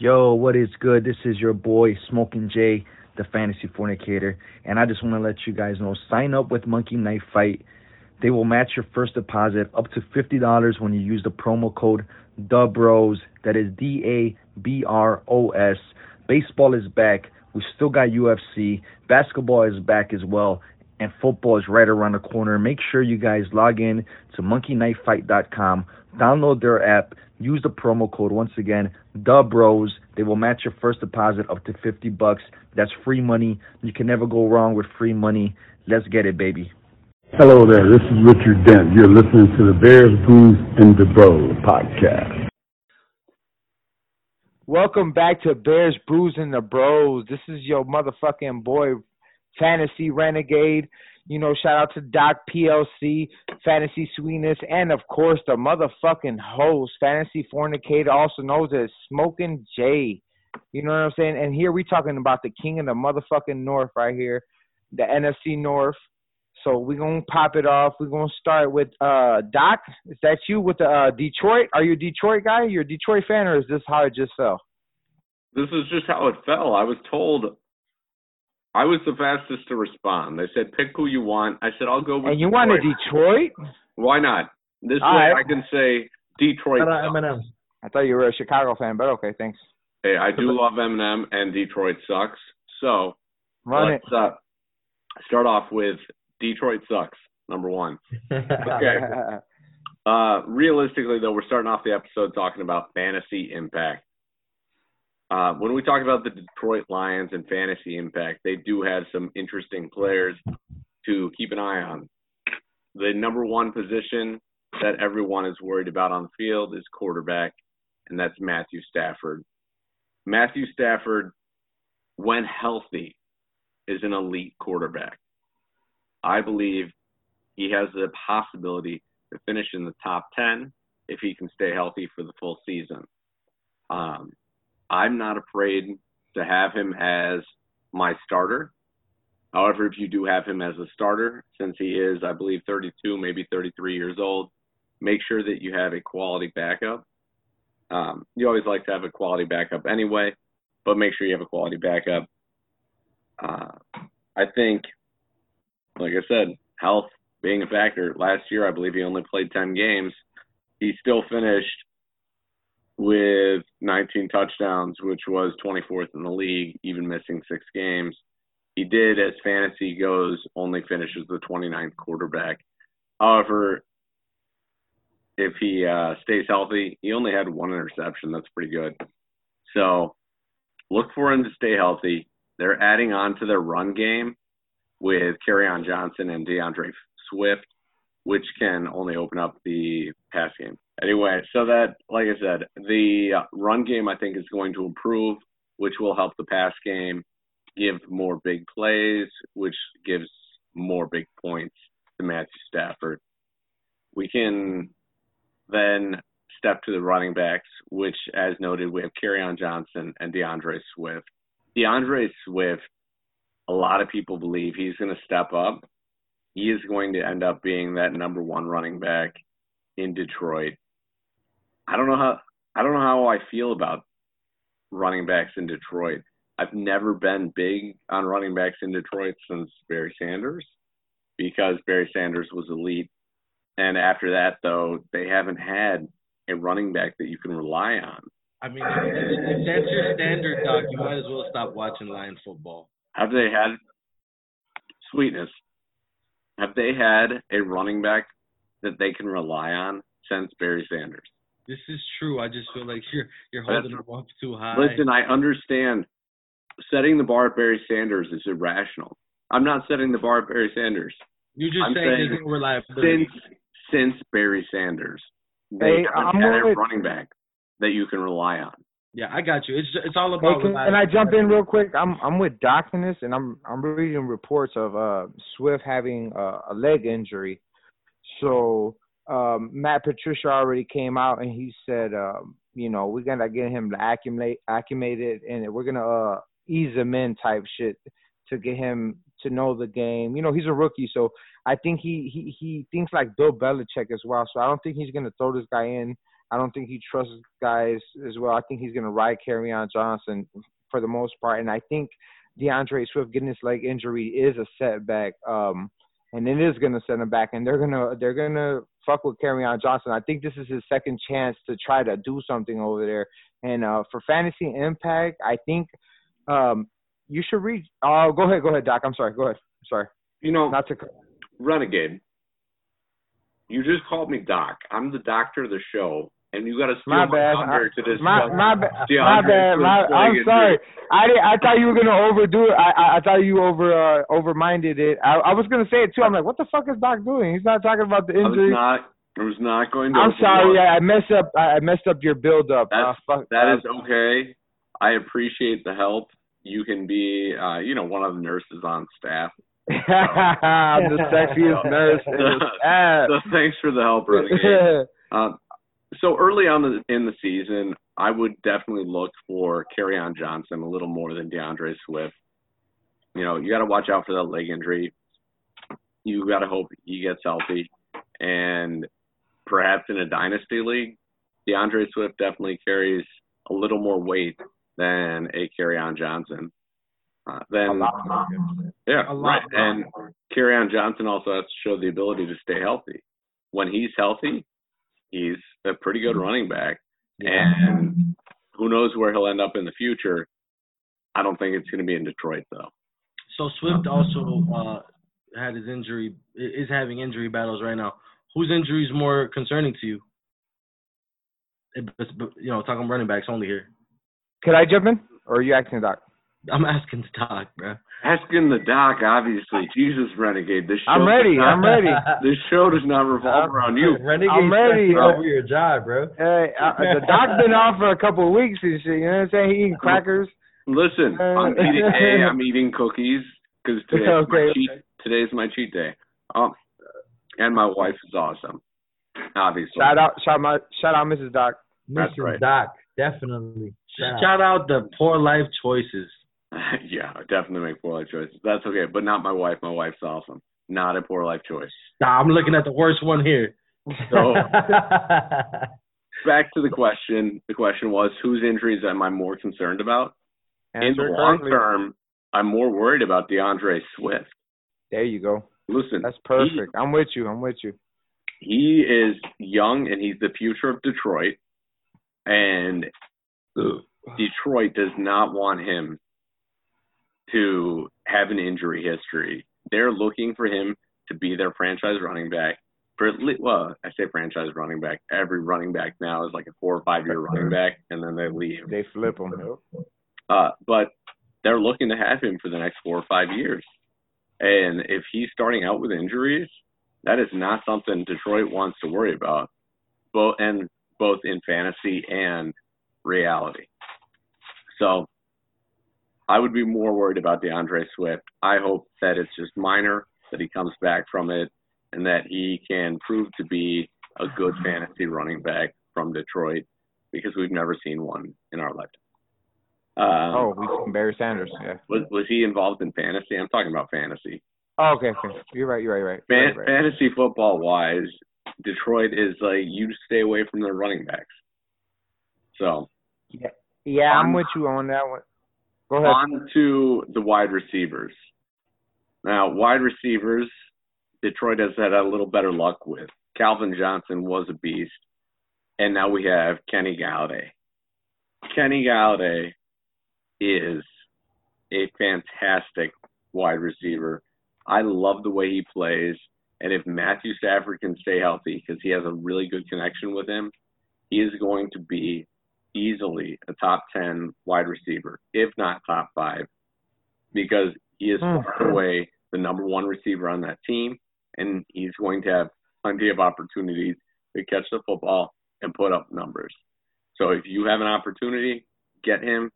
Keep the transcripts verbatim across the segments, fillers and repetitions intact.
Yo, what is good? This is your boy, Smokin' Jay, the Fantasy Fornicator, and I just want to let you guys know, sign up with Monkey Knife Fight. They will match your first deposit up to fifty dollars when you use the promo code Da Bros. That is D A B R O S. Baseball is back. We still got U F C. Basketball is back as well. And football is right around the corner. Make sure you guys log in to monkey knife fight dot com. Download their app. Use the promo code once again, Da Bros. They will match your first deposit up to fifty bucks. That's free money. You can never go wrong with free money. Let's get it, baby. Hello there. This is Richard Dent. You're listening to the Bears, Brews, and Da Bros podcast. Welcome back to Bears, Brews, and Da Bros. This is your motherfucking boy, Fantasy Renegade. You know, shout out to Doc P L C, Fantasy Sweetness, and of course the motherfucking host, Fantasy Fornicator, also known as Smokin' Jay. You know what I'm saying? And here we talking about the king of the motherfucking North right here, the N F C North. So we're gonna pop it off. We're gonna start with uh, Doc. Is that you with the uh, Detroit? Are you a Detroit guy? You're a Detroit fan, or is this how it just fell? This is just how it fell. I was told. I was the fastest to respond. They said, pick who you want. I said, I'll go with And you Detroit. wanted Detroit? Why not? This All way right. I can say Detroit. I thought, I thought you were a Chicago fan, but okay, thanks. Hey, I do love Eminem, and Detroit sucks. So Run let's uh, start off with Detroit sucks, number one. Okay. uh, realistically, though, we're starting off the episode talking about fantasy impact. Uh, when we talk about the Detroit Lions and fantasy impact, they do have some interesting players to keep an eye on. The number one position that everyone is worried about on the field is quarterback, and that's Matthew Stafford. Matthew Stafford, when healthy, is an elite quarterback. I believe he has the possibility to finish in the top ten if he can stay healthy for the full season. Um, I'm not afraid to have him as my starter. However, if you do have him as a starter, since he is, I believe, thirty-two, maybe thirty-three years old, make sure that you have a quality backup. Um, you always like to have a quality backup anyway, but make sure you have a quality backup. Uh, I think, like I said, health being a factor. Last year, I believe he only played ten games. He still finished with nineteen touchdowns, which was twenty-fourth in the league, even missing six games. He did, as fantasy goes, only finish as the twenty-ninth quarterback. However, if he uh, stays healthy, he only had one interception. That's pretty good. So look for him to stay healthy. They're adding on to their run game with Kerryon Johnson and DeAndre Swift, which can only open up the pass game. Anyway, so that, like I said, the run game, I think, is going to improve, which will help the pass game give more big plays, which gives more big points to Matthew Stafford. We can then step to the running backs, which, as noted, we have Kerryon Johnson and DeAndre Swift. DeAndre Swift, a lot of people believe he's going to step up. He is going to end up being that number one running back in Detroit. I don't know how I don't know how I feel about running backs in Detroit. I've never been big on running backs in Detroit since Barry Sanders, because Barry Sanders was elite. And after that, though, they haven't had a running back that you can rely on. I mean, if that's your standard, Doc, you might as well stop watching Lion football. Have they had sweetness? Have they had a running back that they can rely on since Barry Sanders? This is true. I just feel like you're you're holding them up too high. Listen, I understand setting the bar at Barry Sanders is irrational. I'm not setting the bar at Barry Sanders. You're just I'm saying, saying reliability. Since since Barry Sanders, they have hey, had a running back that you can rely on. Yeah, I got you. It's it's all about. Hey, can, can I jump in real quick? I'm I'm with Doc in this, and I'm I'm reading reports of uh, Swift having uh, a leg injury. So um, Matt Patricia already came out and he said, um, you know, we're gonna get him to accumulate, acclimated, and we're gonna uh, ease him in type shit to get him to know the game. You know, he's a rookie, so I think he he he thinks like Bill Belichick as well. So I don't think he's gonna throw this guy in I don't think he trusts guys as well. I think he's going to ride Kerryon Johnson for the most part. And I think DeAndre Swift getting his leg injury is a setback. Um, and it is going to set him back. And they're going to they're going to fuck with Kerryon Johnson. I think this is his second chance to try to do something over there. And uh, for fantasy impact, I think um, you should reach. Oh, go ahead. Go ahead, Doc. I'm sorry. Go ahead. I'm sorry. You know, not to renegade. You just called me Doc. I'm the doctor of the show, and you got to steal my, my thunder to this. My, my, ba- my bad. My, I'm sorry. I did, I thought you were gonna overdo it. I I, I thought you over uh, overminded it. I, I was gonna say it too. I'm like, what the fuck is Doc doing? He's not talking about the injury. I was not. I was not going to. I'm sorry. I, I messed up. I messed up your build up. That's, uh, fuck, that uh, is okay. I appreciate the help. You can be, uh, you know, one of the nurses on staff. I'm the sexiest nurse. So thanks for the help, Renegade. Uh, so early on the, in the season, I would definitely look for Kerryon Johnson a little more than DeAndre Swift. You know, you got to watch out for that leg injury. You got to hope he gets healthy. And perhaps in a dynasty league, DeAndre Swift definitely carries a little more weight than a Kerryon Johnson. Uh, then, yeah, right. And Kerryon Johnson also has to show the ability to stay healthy. When he's healthy, he's a pretty good running back. Yeah. And who knows where he'll end up in the future. I don't think it's going to be in Detroit, though. So Swift also uh, had his injury, is having injury battles right now. Whose injury is more concerning to you? It's, you know, talking running backs only here. Could I jump in? Or are you asking, Doc? I'm asking the doc, bro. Asking the doc, obviously. Jesus, Renegade. This show I'm ready. Not, I'm ready. This show does not revolve I'm, around you. Renegade, I'm ready. Over your job, bro. Hey, I, the doc's been off for a couple of weeks and shit. You know what I'm saying? He eating crackers. Listen, uh, I'm eating. Hey, I'm eating cookies because today's, okay. today's my cheat day. Um, and my wife is awesome. Obviously. Shout out, shout my, shout out, Missus Doc. That's Missus Right. Doc, definitely. Shout, shout out. out the poor life choices. Yeah, I definitely make poor life choices. That's okay, but not my wife. My wife's awesome. Not a poor life choice. Nah, I'm looking at the worst one here. So, back to the question. The question was, whose injuries am I more concerned about? Answer in the long correctly. term, I'm more worried about DeAndre Swift. There you go. Listen. That's perfect. He, I'm with you. I'm with you. He is young, and he's the future of Detroit. And Ugh. Detroit does not want him to have an injury history. They're looking for him to be their franchise running back. For at least, well, I say franchise running back. Every running back now is like a four or five-year running back, and then they leave. They flip him. Uh, but they're looking to have him for the next four or five years. And if he's starting out with injuries, that is not something Detroit wants to worry about, both and both in fantasy and reality. So I would be more worried about DeAndre Swift. I hope that it's just minor, that he comes back from it, and that he can prove to be a good fantasy running back from Detroit, because we've never seen one in our lifetime. Um, oh, we've seen Barry Sanders. Yeah. Was, was he involved in fantasy? I'm talking about fantasy. Oh, okay. okay. You're right. You're right. You're right. Fan- you're right. Fantasy football-wise, Detroit is like, you stay away from their running backs. So. Yeah, yeah I'm, I'm with you on that one. On to the wide receivers. Now, wide receivers, Detroit has had a little better luck with. Calvin Johnson was a beast, and now we have Kenny Golladay. Kenny Golladay is a fantastic wide receiver. I love the way he plays, and if Matthew Stafford can stay healthy, because he has a really good connection with him, he is going to be easily a top ten wide receiver, if not top five, because he is far away the number one receiver on that team, and he's going to have plenty of opportunities to catch the football and put up numbers. So if you have an opportunity, get him.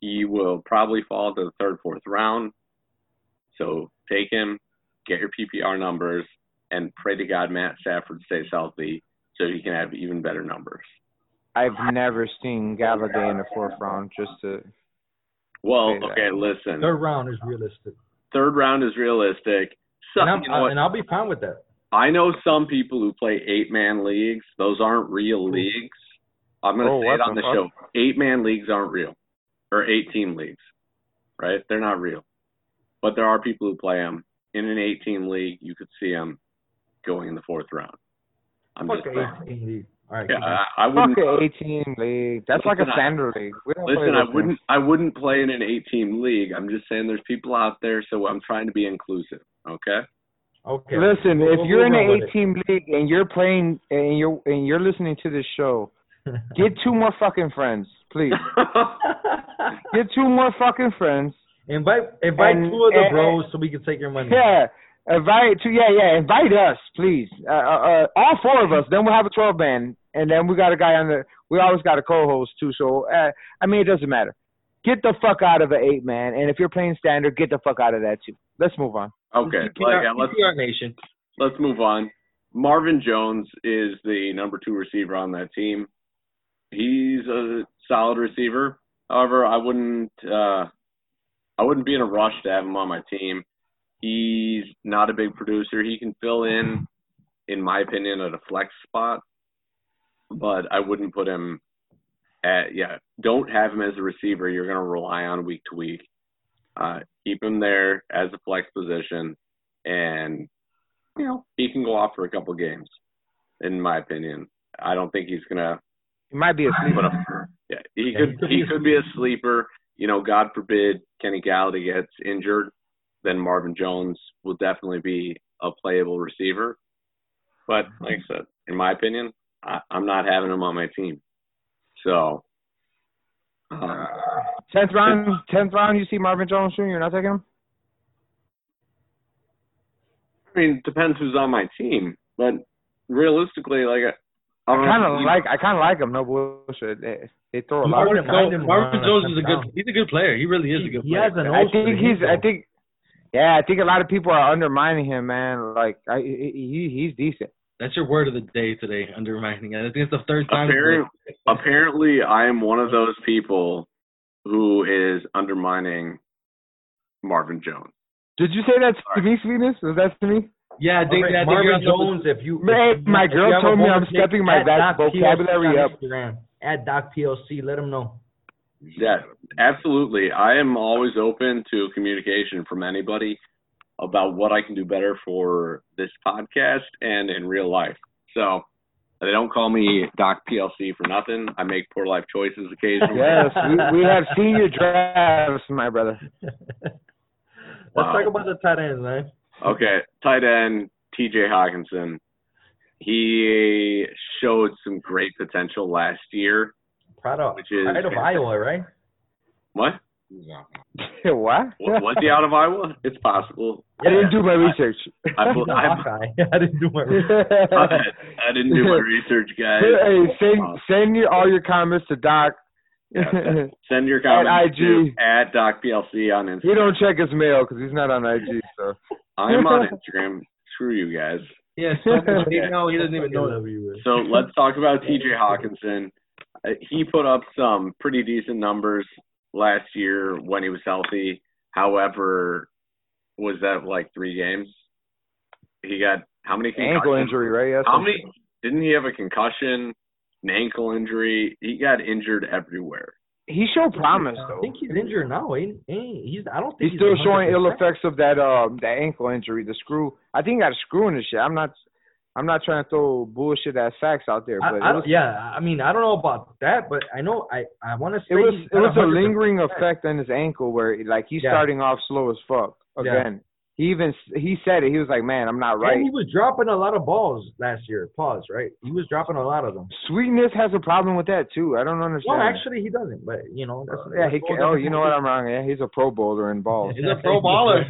He will probably fall to the third, fourth round. So take him, get your P P R numbers, and pray to God Matt Stafford stays healthy so he can have even better numbers. I've never seen Golladay in the fourth round, just to Well, okay, that. listen. Third round is realistic. Third round is realistic. Some, and, you know, and I'll be fine with that. I know some people who play eight-man leagues. Those aren't real leagues. I'm going to oh, say it on the show. Eight-man leagues aren't real, or eight-team leagues, right? They're not real. But there are people who play them. In an eight-team league, you could see them going in the fourth round. I'm Fuck just eight-team league. All right, yeah, I, I wouldn't. Fuck an eight-team league. That's listen, like a standard I, league. We don't listen, I wouldn't. Games. I wouldn't play in an eight-team league. I'm just saying there's people out there, so I'm trying to be inclusive. Okay. Okay. Listen, we'll, if we'll you're in an eight-team league and you're playing and you're and you're listening to this show, get two more fucking friends, please. Get two more fucking friends. Invite invite and, two of the and, bros so we can take your money. Yeah, invite two. Yeah, yeah, invite us, please. Uh, uh, all four of us. Then we'll have a twelve man, and then we got a guy on the. We always got a co-host too. So uh, I mean, it doesn't matter. Get the fuck out of an eight man, and if you're playing standard, get the fuck out of that too. Let's move on. Okay, P P R, yeah, let's P P R Nation. Let's move on. Marvin Jones is the number two receiver on that team. He's a solid receiver. However, I wouldn't. Uh, I wouldn't be in a rush to have him on my team. He's not a big producer. He can fill in, in my opinion, at a flex spot, but I wouldn't put him at, yeah, don't have him as a receiver you're going to rely on week to week. Uh, keep him there as a flex position, and, you know, he can go off for a couple games, in my opinion. I don't think he's going to. He might be a sleeper. Yeah, he could, he could be a sleeper. You know, God forbid Kenny Golladay gets injured, then Marvin Jones will definitely be a playable receiver. But like I said, in my opinion, I, I'm not having him on my team. So, um, tenth round, tenth round, you see Marvin Jones Junior You're not taking him? I mean, it depends who's on my team. But realistically, like I, I kind of like I kind of like him. No bullshit. They, they throw a lot. Marvin, Marvin, Marvin Jones is a good. He's a good player. He really is a good player. He has an I think he's. I think. Yeah, I think a lot of people are undermining him, man. Like, I, he he's decent. That's your word of the day today. Undermining. I think it's the third time. Apparently, apparently I am one of those people who is undermining Marvin Jones. Did you say that to All me, right. Sweetness? Was that to me? Yeah, I think, right, I think Marvin Jones. If you, if, my if girl you told me I'm stepping my vocabulary up. At Doc P L C, let them know. Yeah, absolutely. I am always open to communication from anybody about what I can do better for this podcast and in real life. So they don't call me Doc P L C for nothing. I make poor life choices occasionally. Yes, we, we have senior drafts, my brother. Let's wow. talk about the tight ends, man. Okay, tight end, T J Hockenson. He showed some great potential last year. Proud of, which is, out of Iowa, right? What? what? what? Was he out of Iowa? It's possible. I didn't do my research. I, I, no, I, I didn't do my research. I didn't do my research, guys. Hey, send, send your, all your comments to Doc. Yeah, send, send your comments to at Doc P L C on Instagram. He don't check his mail because he's not on I G, so. I'm on Instagram. Screw you guys. Yeah, so okay. no, he doesn't even know that we were. So let's talk about T J Hockenson. He put up some pretty decent numbers last year when he was healthy. However, was that like three games? He got how many concussions? Ankle injury, right? Yes. How many? Didn't he have a concussion? An ankle injury? He got injured everywhere. He showed promise though. I think he's injured now. He, he, he's I don't think he's, he's still showing ill effects of that um that ankle injury, the screw. I think he got a screw in his shit. I'm not I'm not trying to throw bullshit ass facts out there, but I, I, was, yeah, I mean I don't know about that, but I know I, I want to say it was it was a lingering effect on his ankle where like he's yeah. starting off slow as fuck again. Yeah. He even he said it. He was like, "Man, I'm not right." And he was dropping a lot of balls last year. Pause. Right? He was dropping a lot of them. Sweetness has a problem with that too. I don't understand. Well, actually, he doesn't. But you know, that's, yeah. That's he can, oh, you know what? I'm wrong. Yeah, he's a Pro Bowler in balls. He's a Pro Bowler.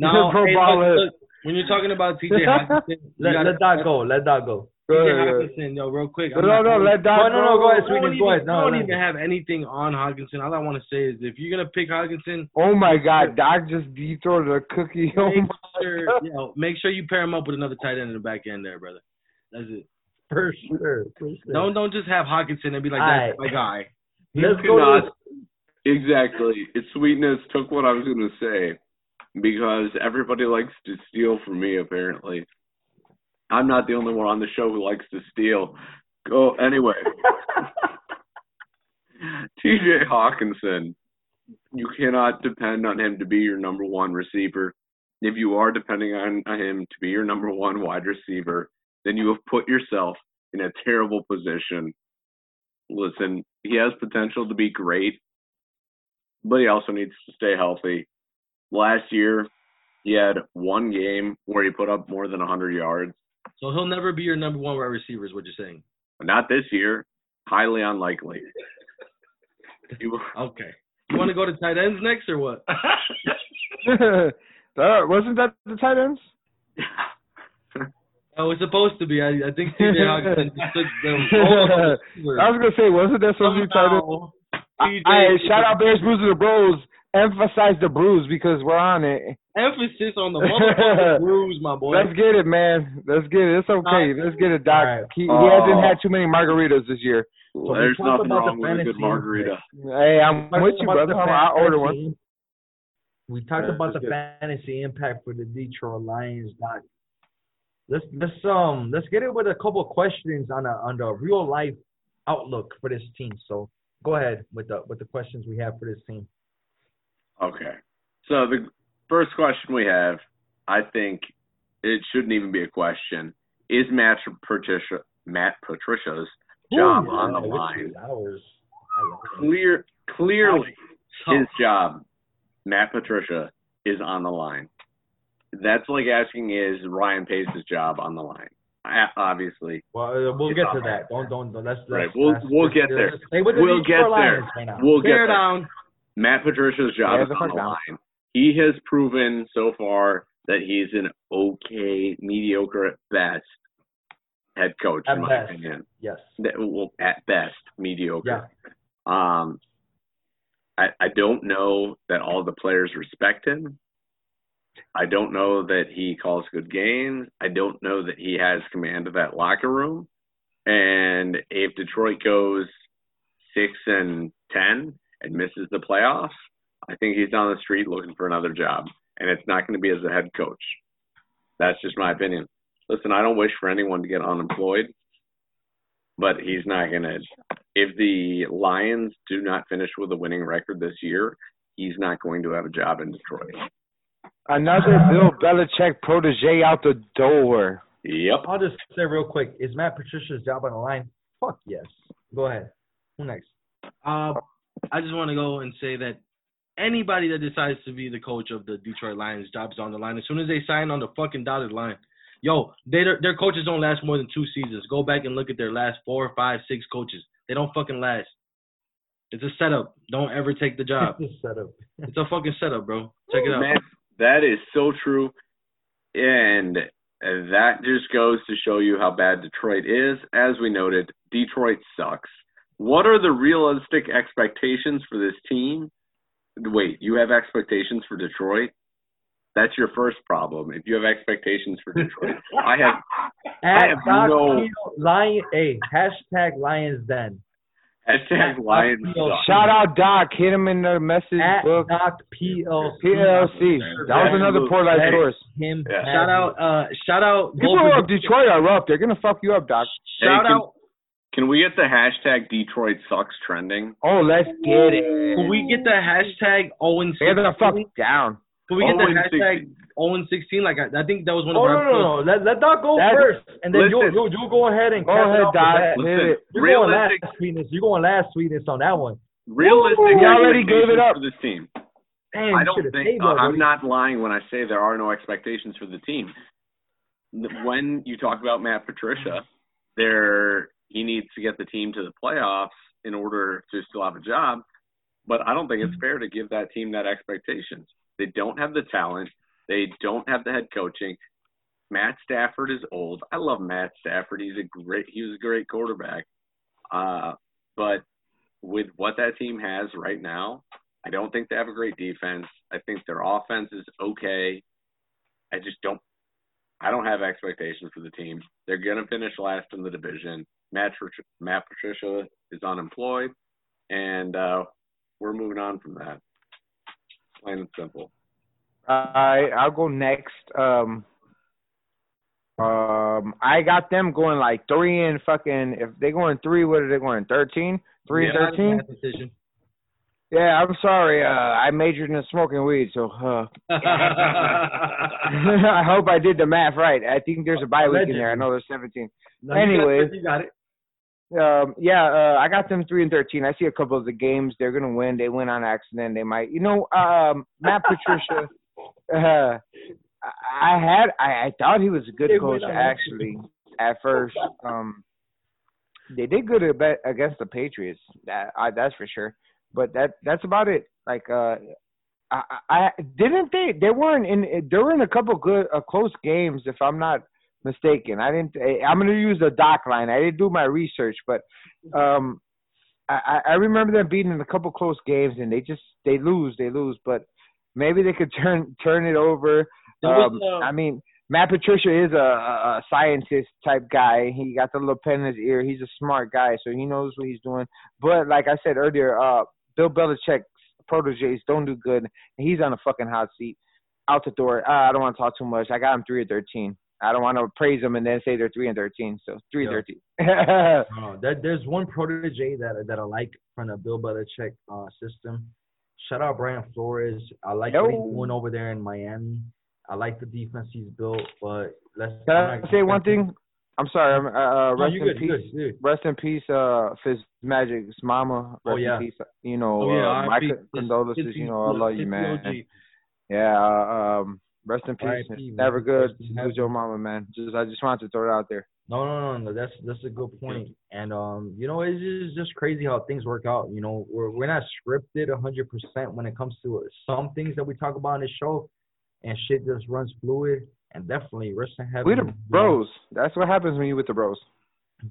No, Pro hey, Bowler. Look, look, when you're talking about T J Hockenson, let, let that go. Let that go. T J Hockenson, yo, real quick. No, no, no, let that go. No, no, no, go ahead, Sweetness. Go ahead. No, I don't even have anything on Hockenson. All I want to say is if you're going to pick Hockenson. Oh, my God. Doc just dethrowed a cookie. Make, oh sure, you know, make sure you pair him up with another tight end in the back end there, brother. That's it. For sure. For sure. Don't, don't just have Hockenson and be like, that's my guy. Let's go not, exactly. It's Sweetness took what I was going to say because everybody likes to steal from me, apparently. I'm not the only one on the show who likes to steal. Go anyway. T J Hockenson, you cannot depend on him to be your number one receiver. If you are depending on him to be your number one wide receiver, then you have put yourself in a terrible position. Listen, he has potential to be great, but he also needs to stay healthy. Last year, he had one game where he put up more than one hundred yards. So he'll never be your number one wide receiver is what you're saying? Not this year. Highly unlikely. Okay. You want to go to tight ends next or what? That, wasn't that the tight ends? It was supposed to be. I, I think T J Hockenson took them all. I was going to say, wasn't that supposed to be tight ends? I, I, shout out Bears, Brews, and the Bros. Emphasize the brews because we're on it. Emphasis on the motherfucking brews, my boy. Let's get it, man. Let's get it. It's okay. Not Let's get it, Doc. Right. He, he oh. hasn't had too many margaritas this year. Well, so there's nothing wrong with a good margarita. Hey, I'm with you, brother. I order one. We talked yeah, about the good. fantasy impact for the Detroit Lions, Doc. Let's let's um let's get it with a couple of questions on a on the real life outlook for this team. So go ahead with the with the questions we have for this team. Okay, so the first question we have, I think it shouldn't even be a question. Is Matt Patricia Matt Patricia's job Ooh, on the line? Hours. Clear clearly his job. Matt Patricia is on the line. That's like asking, is Ryan Pace's job on the line? Obviously. Well, we'll get to that. Don't, don't, don't. Let's, right. let's, we'll, let's, we'll get there. We'll get there. We'll get there. Matt Patricia's job is on the line. He has proven so far that he's an okay, mediocre at best head coach, in my opinion. Yes. Well, at best, mediocre. Yeah. Um, I, I don't know that all the players respect him. I don't know that he calls good games. I don't know that he has command of that locker room. And if Detroit goes six and ten and misses the playoffs, I think he's down the street looking for another job. And it's not going to be as a head coach. That's just my opinion. Listen, I don't wish for anyone to get unemployed, but he's not going to. If the Lions do not finish with a winning record this year, he's not going to have a job in Detroit. Another Bill Belichick protege out the door. Yep. I'll just say real quick, is Matt Patricia's job on the line? Fuck yes. Go ahead. Who next? Uh, I just want to go and say that anybody that decides to be the coach of the Detroit Lions, job's on the line. As soon as they sign on the fucking dotted line. Yo, they, their coaches don't last more than two seasons. Go back and look at their last four, five, six coaches. They don't fucking last. It's a setup. Don't ever take the job. It's a setup. It's a fucking setup, bro. Check Ooh, it out. Man. That is so true, and that just goes to show you how bad Detroit is. As we noted, Detroit sucks. What are the realistic expectations for this team? Wait, you have expectations for Detroit? That's your first problem. If you have expectations for Detroit, I have, I have no – Lion, hey, hashtag Lions Den. Hashtag Lions. Shout out Doc. Hit him in the message at book. Doc P L C. P L C. That was another poor life source. Him. Yeah. Shout out. Uh, shout out. People of Detroit are up. They're gonna fuck you up, Doc. Hey, shout can, out. Can we get the hashtag Detroit sucks trending? Oh, let's get it. Can we get the hashtag Owen? They're gonna fuck down. Can we get the hashtag oh and sixteen? Like I, I think that was one of oh, our. No, no, no. Let, let Doc go That's, first, and then you'll, you'll you'll go ahead and go ahead, Doc. You're going last, sweetness. You're going last, sweetness, on that one. Realistic. You already gave it up for this team. Damn, I don't think uh, I'm not lying when I say there are no expectations for the team. When you talk about Matt Patricia, there he needs to get the team to the playoffs in order to still have a job. But I don't think it's fair to give that team that expectations. They don't have the talent. They don't have the head coaching. Matt Stafford is old. I love Matt Stafford. He's a great. He was a great quarterback. Uh, but with what that team has right now, I don't think they have a great defense. I think their offense is okay. I just don't. I don't have expectations for the team. They're gonna finish last in the division. Matt, Matt Patricia is unemployed, and uh, we're moving on from that. Plain and simple. I I'll go next. Um, uh, Um, I got them going like three and fucking. If they going three, what are they going? Thirteen, three yeah, and thirteen. Yeah, I'm sorry. Uh, I majored in smoking weed, so uh, I hope I did the math right. I think there's a bye week in there. I know there's seventeen. No, anyway, you got it. Um, yeah, uh, I got them three and thirteen. I see a couple of the games they're gonna win. They win on accident. They might, you know, um, Matt Patricia. Uh, I had, I, I thought he was a good coach actually at first. Um, they did good against the Patriots. That I, that's for sure. But that that's about it. Like, uh, I, I didn't they they weren't in. They were in a couple good uh, close games, if I'm not mistaken. I didn't. I'm gonna use the doc line. I didn't do my research, but um, I, I remember them beating in a couple close games, and they just they lose, they lose. But maybe they could turn turn it over. Um, I mean, Matt Patricia is a, a scientist type guy. He got the little pen in his ear. He's a smart guy, so he knows what he's doing. But like I said earlier, uh, Bill Belichick's proteges don't do good. He's on a fucking hot seat, out the door. Uh, I don't want to talk too much. I got him three or thirteen. I don't want to praise them and then say they're three and thirteen. So three and yeah. thirteen. uh, there, there's one protege that that I like from the Bill Belichick uh, system. Shout out Brian Flores. I like no. what he's doing over there in Miami. I like the defense he's built, but let's Can I say one thing. I'm sorry. I'm, uh, rest, no, in good, peace, good, rest in peace. Rest in peace, Fitzmagic's mama. Rest oh, yeah. in peace. You know, oh, yeah, uh, my be, condolences. It's, you know, I love you, man. O G. Yeah. Um, rest in peace. R I P, Never man. Good to lose your mama, man. Just I just wanted to throw it out there. No, no, no, no. That's that's a good point. And um, you know, it's just, it's just crazy how things work out. You know, we're we're not scripted one hundred percent when it comes to some things that we talk about on this show. And shit just runs fluid, and definitely rest in heaven. We the bros. That's what happens when you with the bros.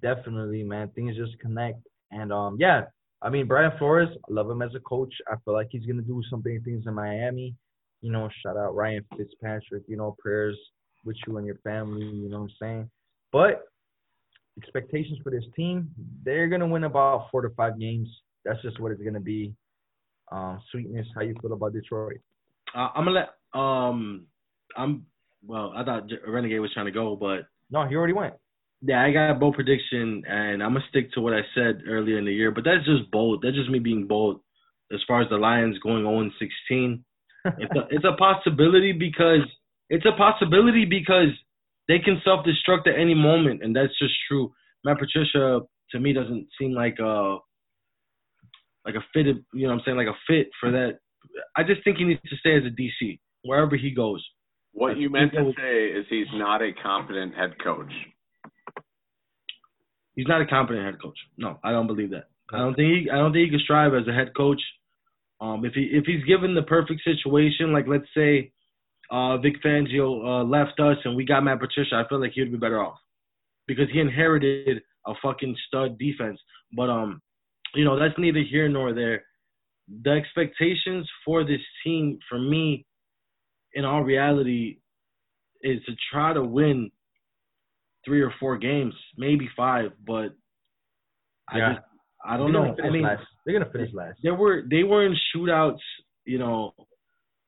Definitely, man. Things just connect, and um, yeah. I mean, Brian Flores, I love him as a coach. I feel like he's gonna do some big things in Miami. You know, shout out Ryan Fitzpatrick. You know, prayers with you and your family. You know what I'm saying? But expectations for this team, they're gonna win about four to five games. That's just what it's gonna be. Um, sweetness, how you feel about Detroit? Uh, I'm gonna let. Um, I'm well. I thought Renegade was trying to go, but no, he already went. Yeah, I got a bold prediction, and I'm gonna stick to what I said earlier in the year. But that's just bold. That's just me being bold. As far as the Lions going oh and sixteen, it's, a, it's a possibility because it's a possibility because they can self-destruct at any moment, and that's just true. Matt Patricia to me doesn't seem like a like a fit. You know, what I'm saying like a fit for that. I just think he needs to stay as a D C. Wherever he goes. What you meant to say is he's not a competent head coach. He's not a competent head coach. No, I don't believe that. I don't think he, I don't think he can strive as a head coach. Um, if he if he's given the perfect situation, like let's say uh, Vic Fangio uh, left us and we got Matt Patricia, I feel like he would be better off because he inherited a fucking stud defense. But um, you know that's neither here nor there. The expectations for this team, for me. In all reality, is to try to win three or four games, maybe five. But yeah. I just, I don't know. I mean, last. They're gonna finish last. There were they were in shootouts, you know,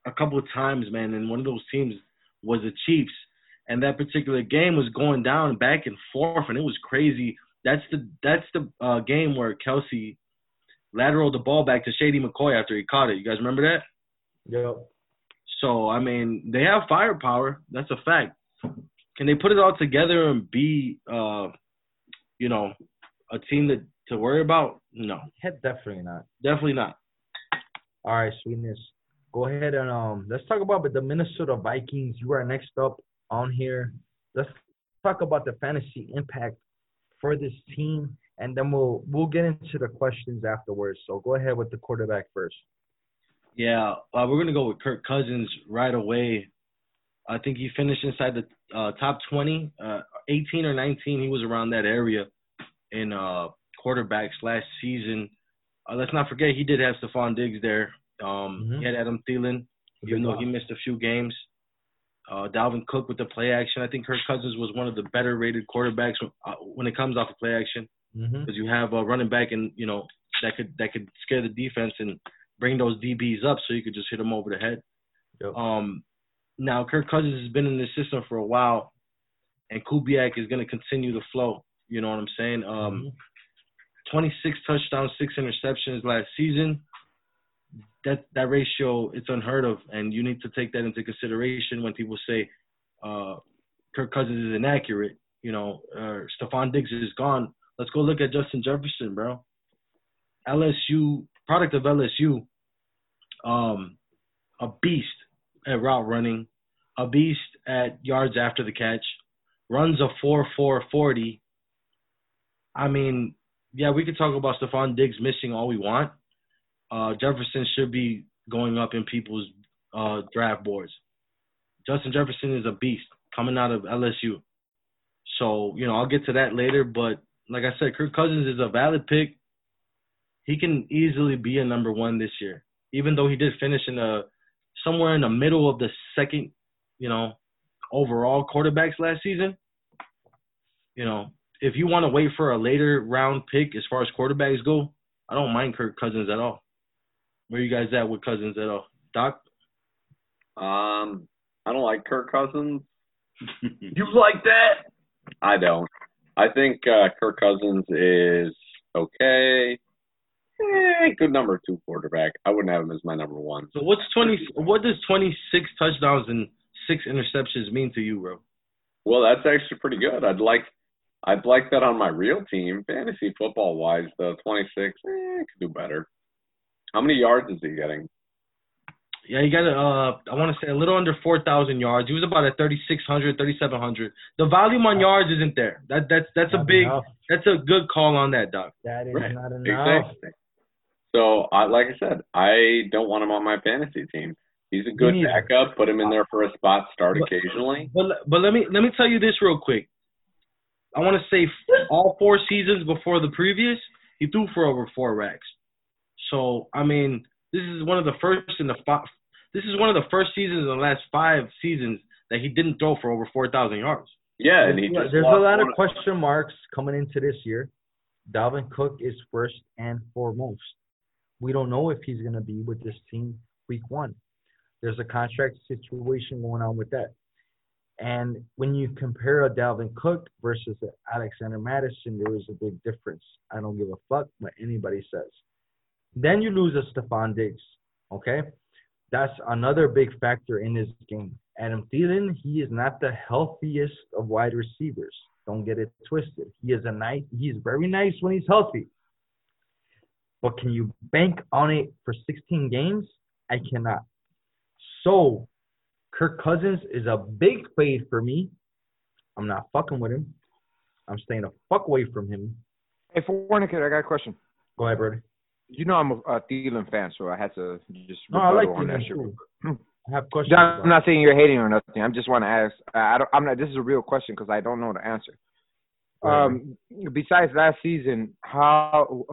a couple of times, man. And one of those teams was the Chiefs, and that particular game was going down back and forth, and it was crazy. That's the that's the uh, game where Kelsey lateraled the ball back to Shady McCoy after he caught it. You guys remember that? Yep. So, I mean, they have firepower. That's a fact. Can they put it all together and be, uh, you know, a team that, to worry about? No. Heck, definitely not. Definitely not. All right, sweetness. Go ahead and um, let's talk about the Minnesota Vikings. You are next up on here. Let's talk about the fantasy impact for this team, and then we'll we'll get into the questions afterwards. So go ahead with the quarterback first. Yeah, uh, we're going to go with Kirk Cousins right away. I think he finished inside the uh, top twenty, uh, eighteen or nineteen. He was around that area in uh, quarterbacks last season. Uh, let's not forget he did have Stephon Diggs there. Um, mm-hmm. He had Adam Thielen, even though he missed a few games. Uh, Dalvin Cook with the play action. I think Kirk Cousins was one of the better rated quarterbacks when, uh, when it comes off of play action because mm-hmm. you have a running back and you know that could that could scare the defense and bring those D Bs up so you could just hit them over the head. Yep. Um, now, Kirk Cousins has been in this system for a while. and Kubiak is going to continue the flow. You know what I'm saying? Um, twenty-six touchdowns, six interceptions last season. That that ratio, it's unheard of, and you need to take that into consideration when people say uh, Kirk Cousins is inaccurate. You know, uh, Stephon Diggs is gone. Let's go look at Justin Jefferson, bro. L S U, product of L S U, um, a beast at route running, a beast at yards after the catch, runs a four four forty. I mean, yeah, we could talk about Stephon Diggs missing all we want. Uh, Jefferson should be going up in people's uh, draft boards. Justin Jefferson is a beast coming out of L S U. So, you know, I'll get to that later. But like I said, Kirk Cousins is a valid pick. He can easily be a number one this year, even though he did finish in a, somewhere in the middle of the second, you know, overall quarterbacks last season. You know, if you want to wait for a later round pick as far as quarterbacks go, I don't mind Kirk Cousins at all. Where you guys at with Cousins at all? Doc? Um, I don't like Kirk Cousins. You like that? I don't. I think uh, Kirk Cousins is okay. Eh, good number two quarterback. I wouldn't have him as my number one. So what's twenty? What does twenty-six touchdowns and six interceptions mean to you, bro? Well, that's actually pretty good. I'd like I'd like that on my real team. Fantasy football-wise, though, twenty-six, eh, could do better. How many yards is he getting? Yeah, he got, uh, I want to say, a little under four thousand yards. He was about at thirty-six hundred, thirty-seven hundred. The volume on yards isn't there. That That's that's not a big enough. That's a good call on that, Doc. That is right. Not enough. Exactly. So, I, like I said, I don't want him on my fantasy team. He's a good backup. Put him in there for a spot start but, occasionally. But but let me let me tell you this real quick. I want to say all four seasons before the previous, he threw for over four racks. So, I mean, this is one of the first in the five, this is one of the first seasons in the last five seasons that he didn't throw for over four thousand yards. Yeah, and he just there's a lot of question marks coming into this year. Dalvin Cook is first and foremost. We don't know if he's going to be with this team week one. There's a contract situation going on with that. And when you compare a Dalvin Cook versus Alexander Mattison, there is a big difference. I don't give a fuck what anybody says. Then you lose a Stephon Diggs, okay? That's another big factor in this game. Adam Thielen, he is not the healthiest of wide receivers. Don't get it twisted. He is a nice, he's very nice when he's healthy. But can you bank on it for sixteen games? I cannot. So Kirk Cousins is a big fade for me. I'm not fucking with him. I'm staying the fuck away from him. Hey, Fornicator, I got a question. Go ahead, brother. You know I'm a, a Thielen fan, so I had to just no, I like on that shit. I have questions. No, I'm not saying you're hating or nothing. I just want to ask. I don't. I'm not. This is a real question because I don't know the answer. Um, right. Besides last season, how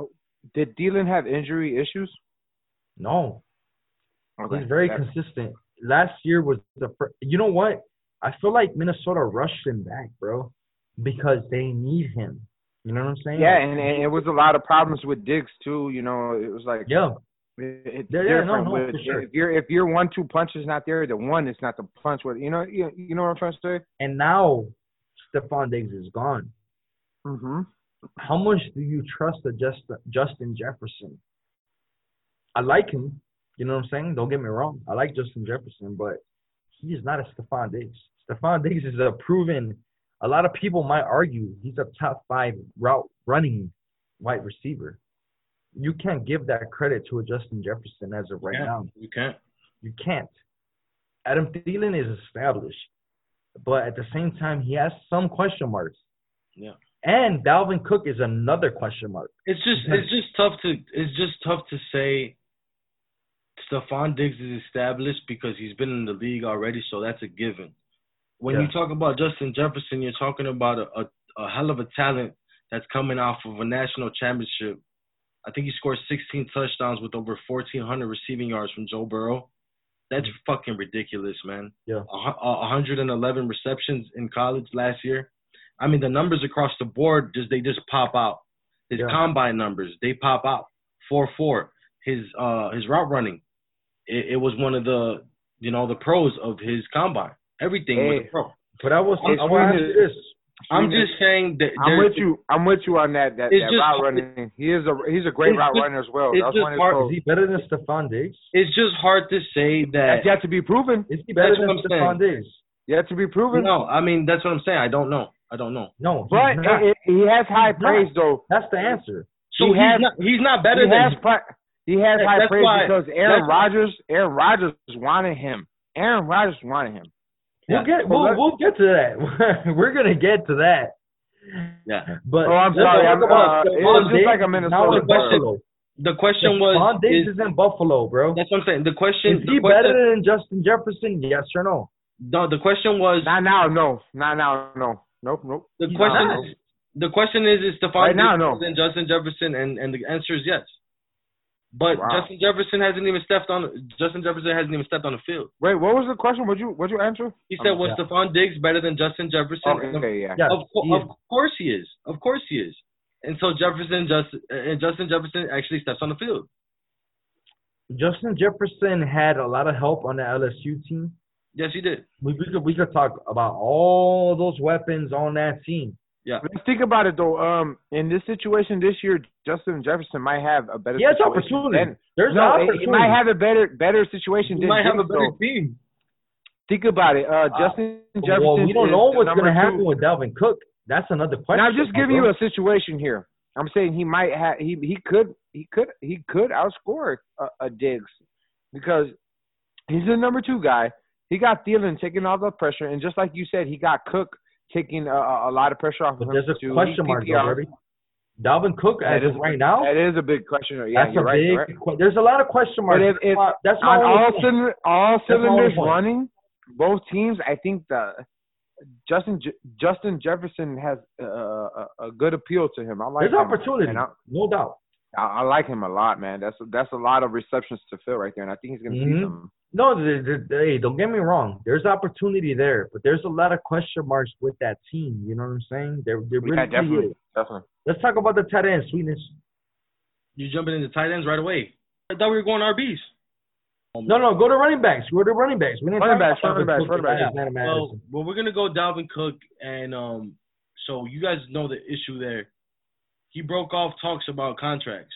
did Thielen have injury issues? No. Okay. He's very That's- consistent. Last year was the first. You know what? I feel like Minnesota rushed him back, bro, because they need him. You know what I'm saying? Yeah, and, and it was a lot of problems with Diggs too. You know, it was like yeah, it's yeah, different. Yeah, no, no, with, for sure. If your if your one two punch is not there, the one is not the punch. With you know you, you know what I'm trying to say? And now Stephon Diggs is gone. Mm-hmm. How much do you trust the Justin Justin Jefferson? I like him. You know what I'm saying? Don't get me wrong. I like Justin Jefferson, but he is not a Stephon Diggs. Stephon Diggs is a proven – a lot of people might argue he's a top five route running wide receiver. You can't give that credit to a Justin Jefferson as of right yeah, now. You can't. You can't. Adam Thielen is established, but at the same time, he has some question marks. Yeah. And Dalvin Cook is another question mark. It's just it's just tough to it's just tough to say – Stephon Diggs is established because he's been in the league already, so that's a given. When yeah. you talk about Justin Jefferson, you're talking about a, a, a hell of a talent that's coming off of a national championship. I think he scored sixteen touchdowns with over fourteen hundred receiving yards from Joe Burrow. That's fucking ridiculous, man. Yeah, one hundred eleven receptions in college last year. I mean, the numbers across the board, just they just pop out. His yeah. combine numbers, they pop out. four four. His uh his route running. It, it was one of the, you know, the pros of his combine. Everything hey, was a pro. But I was. I want to this. I'm just saying that I'm with you. I'm with you on that. That, that just, route running. He is a he's a great route just, runner as well. It's just hard. Is he better than Stephon Diggs? It's just hard to say that. That's yet to be proven. Is he better that's than Stephon Diggs? Yet to be proven. No, I mean that's what I'm saying. I don't know. I don't know. No, but it, it, he has high he's praise not. Though. That's the answer. So he he's, has, not, he's not better he than. Has pri- he has high that's praise why, because Aaron Rodgers. Aaron Rodgers wanted him. Aaron Rodgers wanted him. We'll get we'll, we'll get to that. We're gonna get to that. Yeah, but oh, I'm sorry. I'm, uh, it was just like a Minnesota. The question, the question was: Stephon Diggs is in Buffalo, bro. That's what I'm saying. The question: Is he better than Justin Jefferson? Yes or no? No. The question was: Not now, no. Not now, no. Nope, nope. The question, the question is: Is Stephon Diggs better than Justin Jefferson? And and the answer is yes. But wow. Justin Jefferson hasn't even stepped on. Justin Jefferson hasn't even stepped on the field. Wait, what was the question? Would you would you answer? He said, um, "Was yeah. Stephon Diggs better than Justin Jefferson?" Okay, okay yeah. Yes, of, co- of course he is. Of course he is. And so Jefferson just and Justin Jefferson actually steps on the field. Justin Jefferson had a lot of help on the L S U team. Yes, he did. We, we could we could talk about all those weapons on that team. Yeah. Let's think about it though. Um, in this situation this year, Justin Jefferson might have a better. He has opportunity. Than, There's no, opportunity. He might have a better, better situation. He might have a better though. Team. Think about it. Uh, Justin uh, Jefferson. Well, we don't know what's going to happen with Dalvin Cook. That's another question. Now, I'm just giving you a situation here. I'm saying he might have. He he could he could he could outscore a, a Diggs because he's the number two guy. He got Thielen taking all the pressure, and just like you said, he got Cook. Taking a, a lot of pressure off of him. But there's a too. Question mark, Darby. Dalvin Cook, as is, right now? That is a big question. Yeah, that's you're a right, big right. Qu- There's a lot of question marks. But if, if, that's on all, cylinder, all that's cylinders running, both teams, I think the Justin J- Justin Jefferson has uh, a, a good appeal to him. I like there's him. Opportunity, I, no doubt. I, I like him a lot, man. That's that's a lot of receptions to fill right there, and I think he's going to mm-hmm. see some. No, hey, don't get me wrong. There's opportunity there, but there's a lot of question marks with that team. You know what I'm saying? They're, they're really yeah, definitely, good. definitely. Let's talk about the tight ends, Sweetness. You're jumping into tight ends right away. I thought we were going R Bs. No, no, go to running backs. Go to running backs. We didn't running backs, running backs, running backs. Yeah. Well, well, we're going to go Dalvin Cook, and um, so you guys know the issue there. He broke off talks about contracts.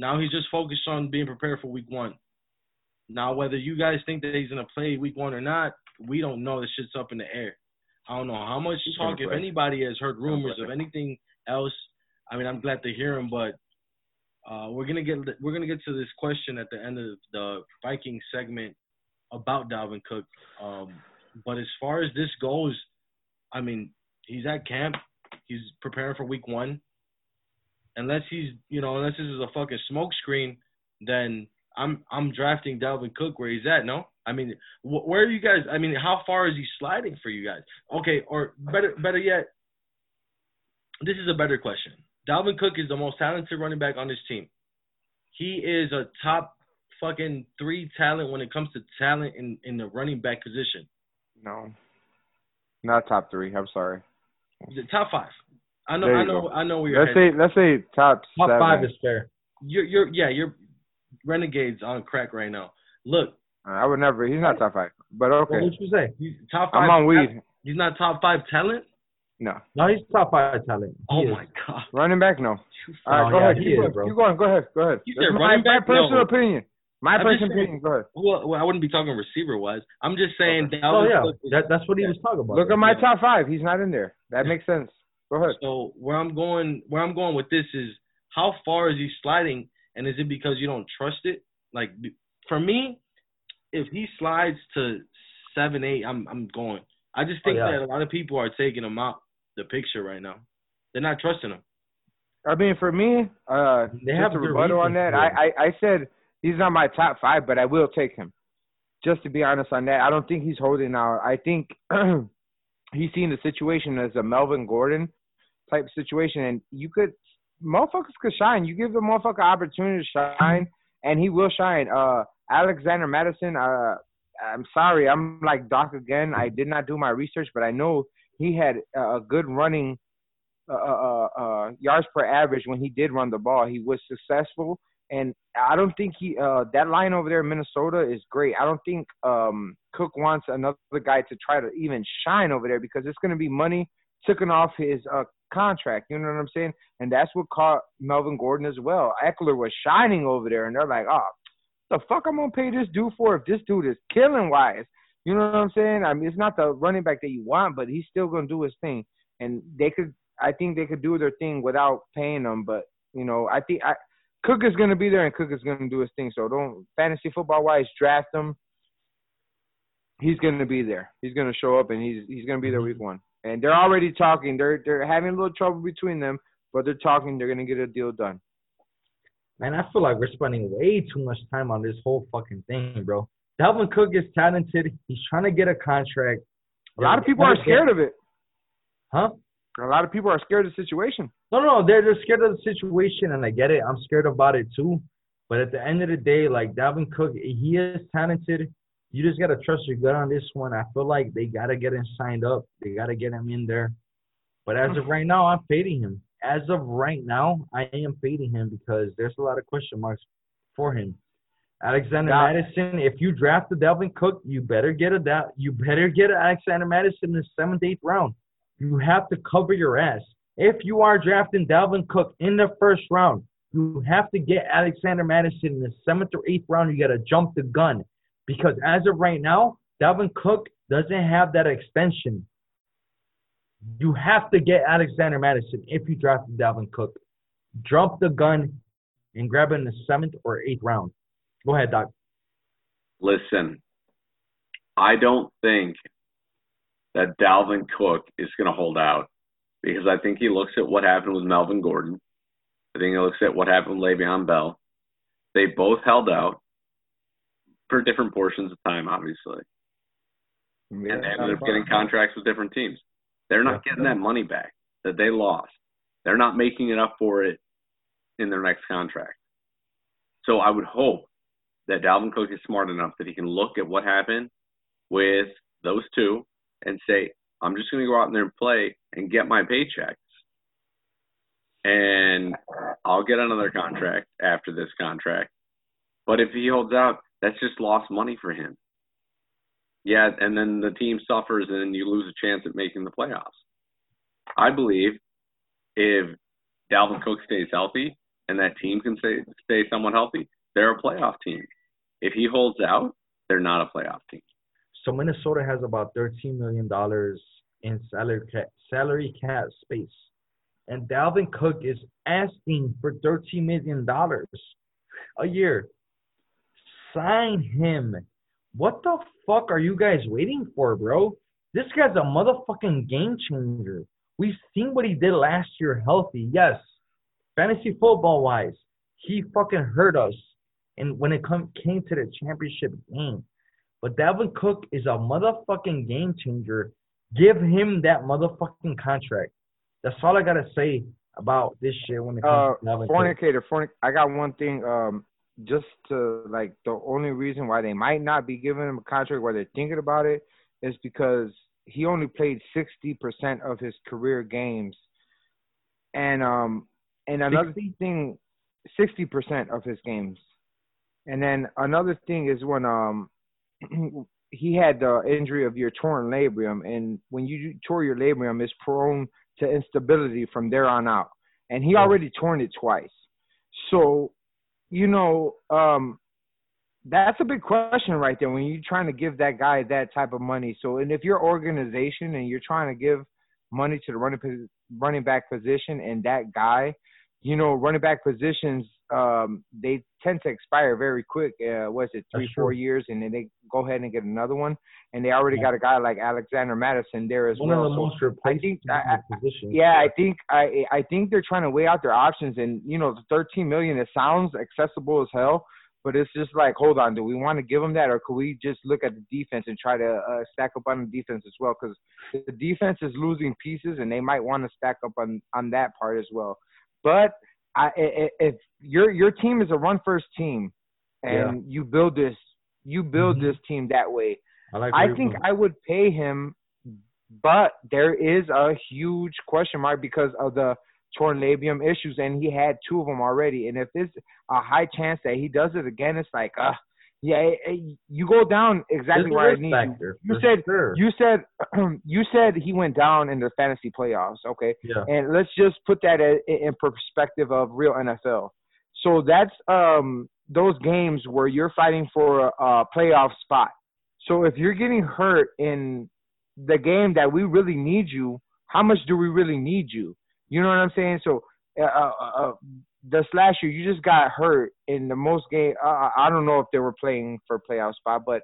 Now he's just focused on being prepared for week one. Now, whether you guys think that he's going to play week one or not, we don't know. The shit's up in the air. I don't know how much talk, if anybody has heard rumors of anything else. I mean, I'm glad to hear him, but uh, we're going to get we're gonna get to this question at the end of the Vikings segment about Dalvin Cook. Um, but as far as this goes, I mean, he's at camp. He's preparing for week one. Unless he's, you know, unless this is a fucking smokescreen, then – I'm I'm drafting Dalvin Cook where he's at, no? I mean, wh- where are you guys – I mean, how far is he sliding for you guys? Okay, or better better yet, this is a better question. Dalvin Cook is the most talented running back on this team. He is a top fucking three talent when it comes to talent in, in the running back position. No, not top three. I'm sorry. The top five. I know I know, go. I know where you're let's headed. Say, let's say top Top seven. Five is fair. You're, you're, yeah, you're – Renegade's on crack right now. Look. I would never. He's not top five. But okay. What you say? He's top five. I'm on weed. He's not top five talent? No. No, he's top five talent. He oh, is. My God. Running back? No. All right, oh, go yeah, ahead. Keep is, going. Bro. Keep going. Go ahead. Go ahead. You said my, running back? My personal no. opinion. My I'm personal saying, opinion. Go ahead. Well, well, I wouldn't be talking receiver-wise. I'm just saying. Okay. Oh, yeah. That, that's what he was talking about. Look at my yeah. top five. He's not in there. That makes sense. Go ahead. So where I'm going, where I'm going with this is how far is he sliding? And is it because you don't trust it? Like, for me, if he slides to seven, eight, I'm I'm going. I just think oh, yeah. that a lot of people are taking him out the picture right now. They're not trusting him. I mean, for me, uh, they have a rebuttal on that. I, I, I said he's not my top five, but I will take him. Just to be honest on that, I don't think he's holding out. I think he's seeing the situation as a Melvin Gordon type situation, and you could – motherfuckers could shine. You give the motherfucker opportunity to shine, and he will shine. Uh, Alexander Mattison, uh, I'm sorry. I'm like Doc again. I did not do my research, but I know he had a good running uh, uh, uh, yards per average when he did run the ball. He was successful, And I don't think he uh, that line over there in Minnesota is great. I don't think um, Cook wants another guy to try to even shine over there because it's going to be money taken off his uh, contract. You know what I'm saying? And that's what caught Melvin Gordon as well. Eckler was shining over there, and they're like, oh, what the fuck I'm going to pay this dude for if this dude is killing Wise? You know what I'm saying? I mean, it's not the running back that you want, but he's still going to do his thing. And they could – I think they could do their thing without paying them. But, you know, I think – I. Cook is going to be there, and Cook is going to do his thing. So don't fantasy football-wise draft him. He's going to be there. He's going to show up, and he's he's going to be there week one. And they're already talking. They're they're having a little trouble between them, but they're talking. They're going to get a deal done. Man, I feel like we're spending way too much time on this whole fucking thing, bro. Dalvin Cook is talented. He's trying to get a contract. A lot of people are scared of it. Huh? A lot of people are scared of the situation. No, no, they're they're scared of the situation, and I get it. I'm scared about it too. But at the end of the day, like Dalvin Cook, he is talented. You just gotta trust your gut on this one. I feel like they gotta get him signed up. They gotta get him in there. But as of right now, I'm fading him. As of right now, I am fading him because there's a lot of question marks for him. Alexander God. Madison. If you draft the Dalvin Cook, you better get a da- You better get an Alexander Mattison in the seventh, eighth round. You have to cover your ass. If you are drafting Dalvin Cook in the first round, you have to get Alexander Mattison in the seventh or eighth round. You got to jump the gun because as of right now, Dalvin Cook doesn't have that extension. You have to get Alexander Mattison if you draft Dalvin Cook. Jump the gun and grab him in the seventh or eighth round. Go ahead, Doc. Listen, I don't think that Dalvin Cook is going to hold out because I think he looks at what happened with Melvin Gordon. I think he looks at what happened with Le'Veon Bell. They both held out for different portions of time, obviously. Yeah, and they ended up getting contracts with different teams. They're not getting that money back that they lost. They're not making it up for it in their next contract. So I would hope that Dalvin Cook is smart enough that he can look at what happened with those two and say, I'm just going to go out in there and play and get my paychecks. And I'll get another contract after this contract. But if he holds out, that's just lost money for him. Yeah, and then the team suffers and you lose a chance at making the playoffs. I believe if Dalvin Cook stays healthy and that team can stay, stay somewhat healthy, they're a playoff team. If he holds out, they're not a playoff team. So Minnesota has about thirteen million dollars in salary cap, salary cap space. And Dalvin Cook is asking for thirteen million dollars a year. Sign him. What the fuck are you guys waiting for, bro? This guy's a motherfucking game changer. We've seen what he did last year healthy. Yes, fantasy football-wise, he fucking hurt us. And when it come, came to the championship game. But Dalvin Cook is a motherfucking game changer. Give him that motherfucking contract. That's all I got to say about this shit when it comes uh, to Dalvin fornicator, Cook. Fornicator, I got one thing. Um, just to, like, the only reason why they might not be giving him a contract while they're thinking about it is because he only played sixty percent of his career games. And, um, and another sixty thing, sixty percent of his games. And then another thing is when – um. he had the injury of your torn labrum, and when you tore your labrum, it's prone to instability from there on out. And he already torn it twice. So, you know, um, that's a big question right there when you're trying to give that guy that type of money. So, and if your organization and you're trying to give money to the running running back position and that guy, you know, running back positions, Um, they tend to expire very quick. Uh, what is it, three, That's four true. years, and then they go ahead and get another one. And they already yeah. got a guy like Alexander Mattison there as one well. One of the so most replacement positions. Yeah, I think I I think they're trying to weigh out their options. And you know, the thirteen million dollars, it sounds accessible as hell, but it's just like, hold on, do we want to give them that, or could we just look at the defense and try to uh, stack up on the defense as well? Because the defense is losing pieces, and they might want to stack up on on that part as well. But I, if your your team is a run first team, and yeah. you build this you build mm-hmm. this team that way, I, like I think I would pay him, but there is a huge question mark because of the torn labrum issues, and he had two of them already. And if there's a high chance that he does it again, it's like, uh, yeah, it, it, you go down exactly where I need you. You said, sure. you said, you said he went down in the fantasy playoffs, okay? Yeah. And let's just put that in perspective of real N F L. So that's um those games where you're fighting for a playoff spot. So if you're getting hurt in the game that we really need you, how much do we really need you? You know what I'm saying? So uh, uh, uh, this last year, you just got hurt in the most game. Uh, I don't know if they were playing for playoff spot, but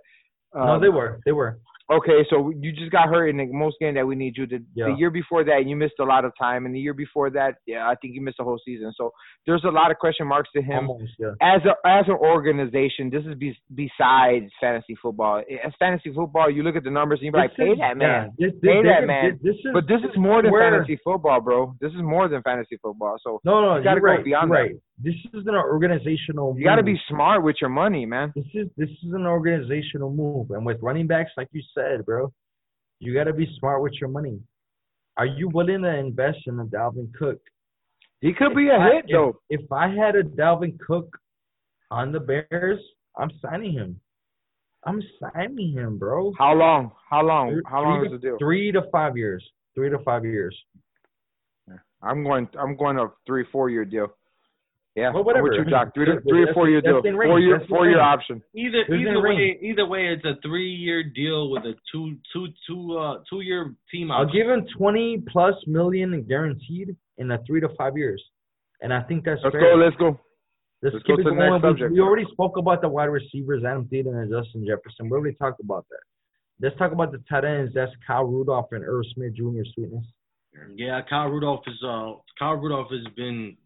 um, no, they were. They were. Okay, so you just got hurt in the most game that we need you. The, yeah. the year before that, you missed a lot of time. And the year before that, yeah, I think you missed the whole season. So there's a lot of question marks to him. Almost, yeah. As a, as an organization, this is be, besides fantasy football. As fantasy football, you look at the numbers and you're like, pay that man. This, this, pay this, that this, man. This, this but this is more than where, fantasy football, bro. This is more than fantasy football. So no, no, you got to go right, beyond right. that. This is an organizational move. You got to be smart with your money, man. This is this is an organizational move. And with running backs, like you said, bro, you got to be smart with your money. Are you willing to invest in a Dalvin Cook? He could if be a I, hit, if, though. If I had a Dalvin Cook on the Bears, I'm signing him. I'm signing him, bro. How long? How long? How long is the deal? Three to five years. Three to five years. I'm going I'm going a three, four-year deal. Yeah, well, whatever. What you talk, three, to, three or four year deal, four year, four year option. Either either way, either way, it's a three year deal with a two two two uh two year team option. I'll give him twenty plus million guaranteed in the three to five years, and I think that's let's fair. Go, let's go. Let's, let's go to the next subject. We already spoke about the wide receivers, Adam Thielen and Justin Jefferson. We already talked about that. Let's talk about the tight ends. That's Kyle Rudolph and Irv Smith Junior Sweetness. Yeah, Kyle Rudolph is uh Kyle Rudolph has been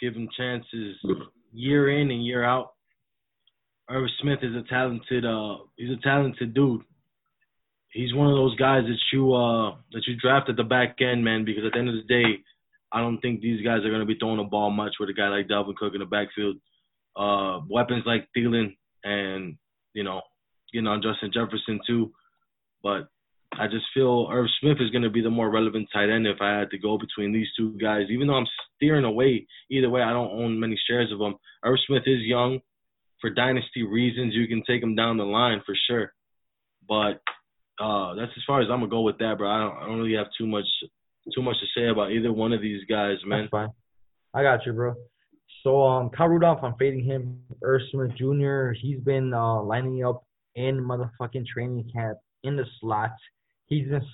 given chances year in and year out. Irv Smith is a talented uh he's a talented dude. He's one of those guys that you uh that you draft at the back end, man, because at the end of the day, I don't think these guys are gonna be throwing the ball much with a guy like Dalvin Cook in the backfield. Uh weapons like Thielen and, you know, getting on Justin Jefferson too. But I just feel Irv Smith is going to be the more relevant tight end if I had to go between these two guys. Even though I'm steering away, either way, I don't own many shares of them. Irv Smith is young. For dynasty reasons, you can take him down the line for sure. But uh, that's as far as I'm going to go with that, bro. I don't, I don't really have too much too much to say about either one of these guys, man. That's fine. I got you, bro. So, um, Kyle Rudolph, I'm fading him. Irv Smith Junior, he's been uh, lining up in motherfucking training camp in the slot. He's just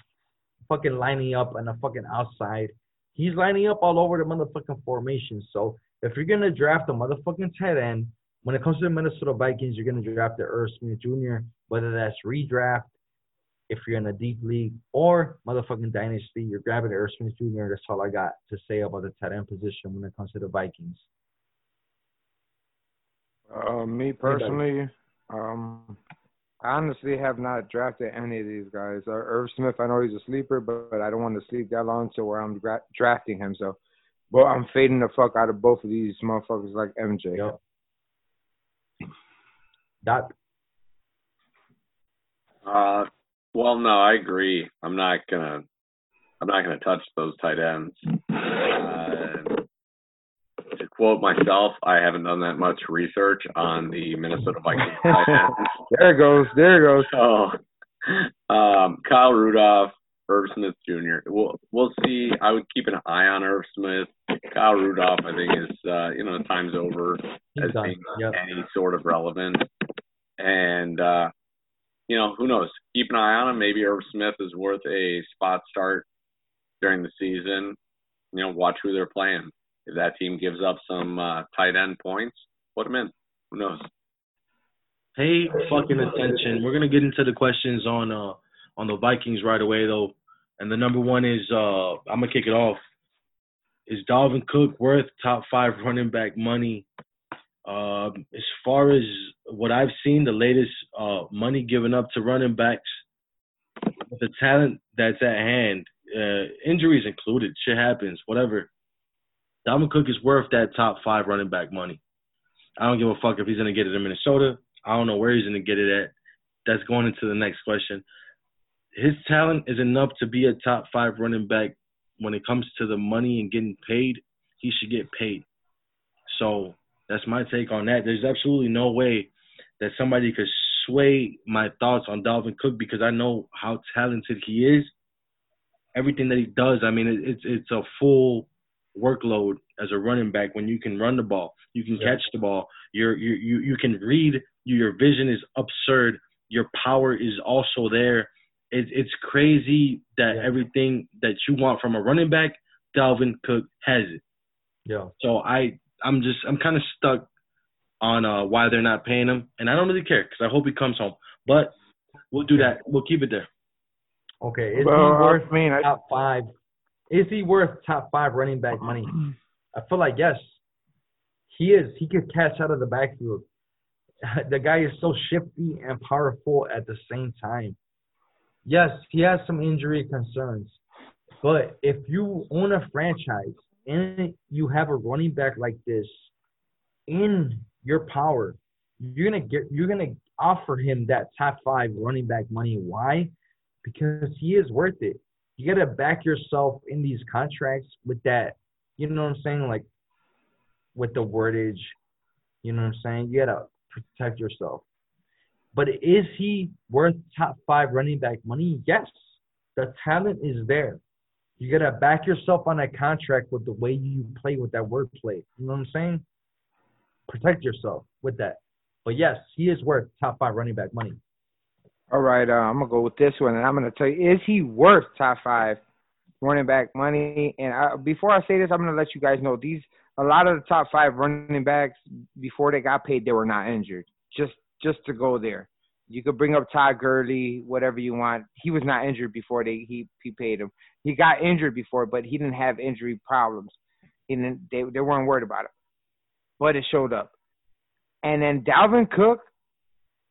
fucking lining up on the fucking outside. He's lining up all over the motherfucking formation. So if you're going to draft a motherfucking tight end, when it comes to the Minnesota Vikings, you're going to draft the Irv Smith Junior, whether that's redraft, if you're in a deep league, or motherfucking dynasty, you're grabbing the Irv Smith Junior That's all I got to say about the tight end position when it comes to the Vikings. Uh, me personally, um – I honestly have not drafted any of these guys. Uh, Irv Smith, I know he's a sleeper, but, but I don't want to sleep that long to where I'm gra- drafting him. So, but I'm fading the fuck out of both of these motherfuckers like M J. Yep. That. Uh, well, no, I agree. I'm not gonna, I'm not gonna touch those tight ends. Uh, to quote myself, I haven't done that much research on the Minnesota Vikings tight ends. There it goes. There it goes. So, um, Kyle Rudolph, Irv Smith Junior We'll we'll see. I would keep an eye on Irv Smith. Kyle Rudolph, I think, is uh, you know the time's over as being yep. any sort of relevant. And uh, you know who knows? Keep an eye on him. Maybe Irv Smith is worth a spot start during the season. You know, watch who they're playing. If that team gives up some uh, tight end points, put them in. Who knows? Pay fucking attention. We're gonna get into the questions on uh on the Vikings right away though, and the number one is uh I'm gonna kick it off. Is Dalvin Cook worth top five running back money? Uh, as far as what I've seen, the latest uh money given up to running backs, the talent that's at hand, uh, injuries included, shit happens, whatever. Dalvin Cook is worth that top five running back money. I don't give a fuck if he's gonna get it in Minnesota. I don't know where he's going to get it at. That's going into the next question. His talent is enough to be a top five running back when it comes to the money and getting paid. he should get paid. So that's my take on that. There's absolutely no way that somebody could sway my thoughts on Dalvin Cook because I know how talented he is. Everything that he does, I mean, it, it's it's a full workload as a running back when you can run the ball, you can yeah. catch the ball, you're, you you you can read, your vision is absurd, your power is also there. It, it's crazy that yeah. everything that you want from a running back, Dalvin Cook has it. Yeah. So I, I'm just – I'm kind of stuck on uh, why they're not paying him, and I don't really care because I hope he comes home. But we'll do that. We'll keep it there. Okay. Is Bro, he worth I mean, I... top five? Is he worth top five running back money? I feel like yes, he is. He could catch out of the backfield. The guy is so shifty and powerful at the same time. Yes, he has some injury concerns, but if you own a franchise and you have a running back like this in your power, you're gonna get, you're gonna offer him that top five running back money. Why? Because he is worth it. You gotta back yourself in these contracts with that. You know what I'm saying? Like with the wordage. You know what I'm saying? You gotta protect yourself. But is he worth top five running back money? Yes. The talent is there. You got to back yourself on that contract with the way you play with that wordplay. You know what I'm saying? Protect yourself with that. But, yes, he is worth top five running back money. All right. Uh, I'm going to go with this one, and I'm going to tell you, is he worth top five running back money? And I, before I say this, I'm going to let you guys know these a lot of the top five running backs, before they got paid, they were not injured. Just Just to go there. You could bring up Todd Gurley, whatever you want. He was not injured before they he, he paid him. He got injured before, but he didn't have injury problems. And then they, they weren't worried about it. But it showed up. And then Dalvin Cook,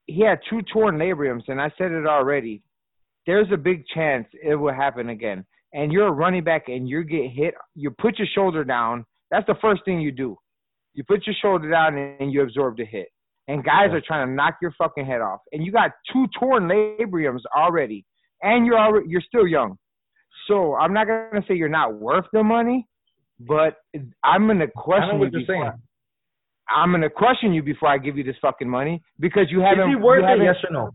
he had two torn labrums, and I said it already. There's a big chance it will happen again. And you're a running back and you get hit. You put your shoulder down. That's the first thing you do. You put your shoulder down and you absorb the hit. And guys are trying to knock your fucking head off. And you got two torn labrums already. And you're already, you're still young. So I'm not going to say you're not worth the money, but I'm going to question I know what you you're before, saying. I'm going to question you before I give you this fucking money because you haven't. Is he worth it, yes or no?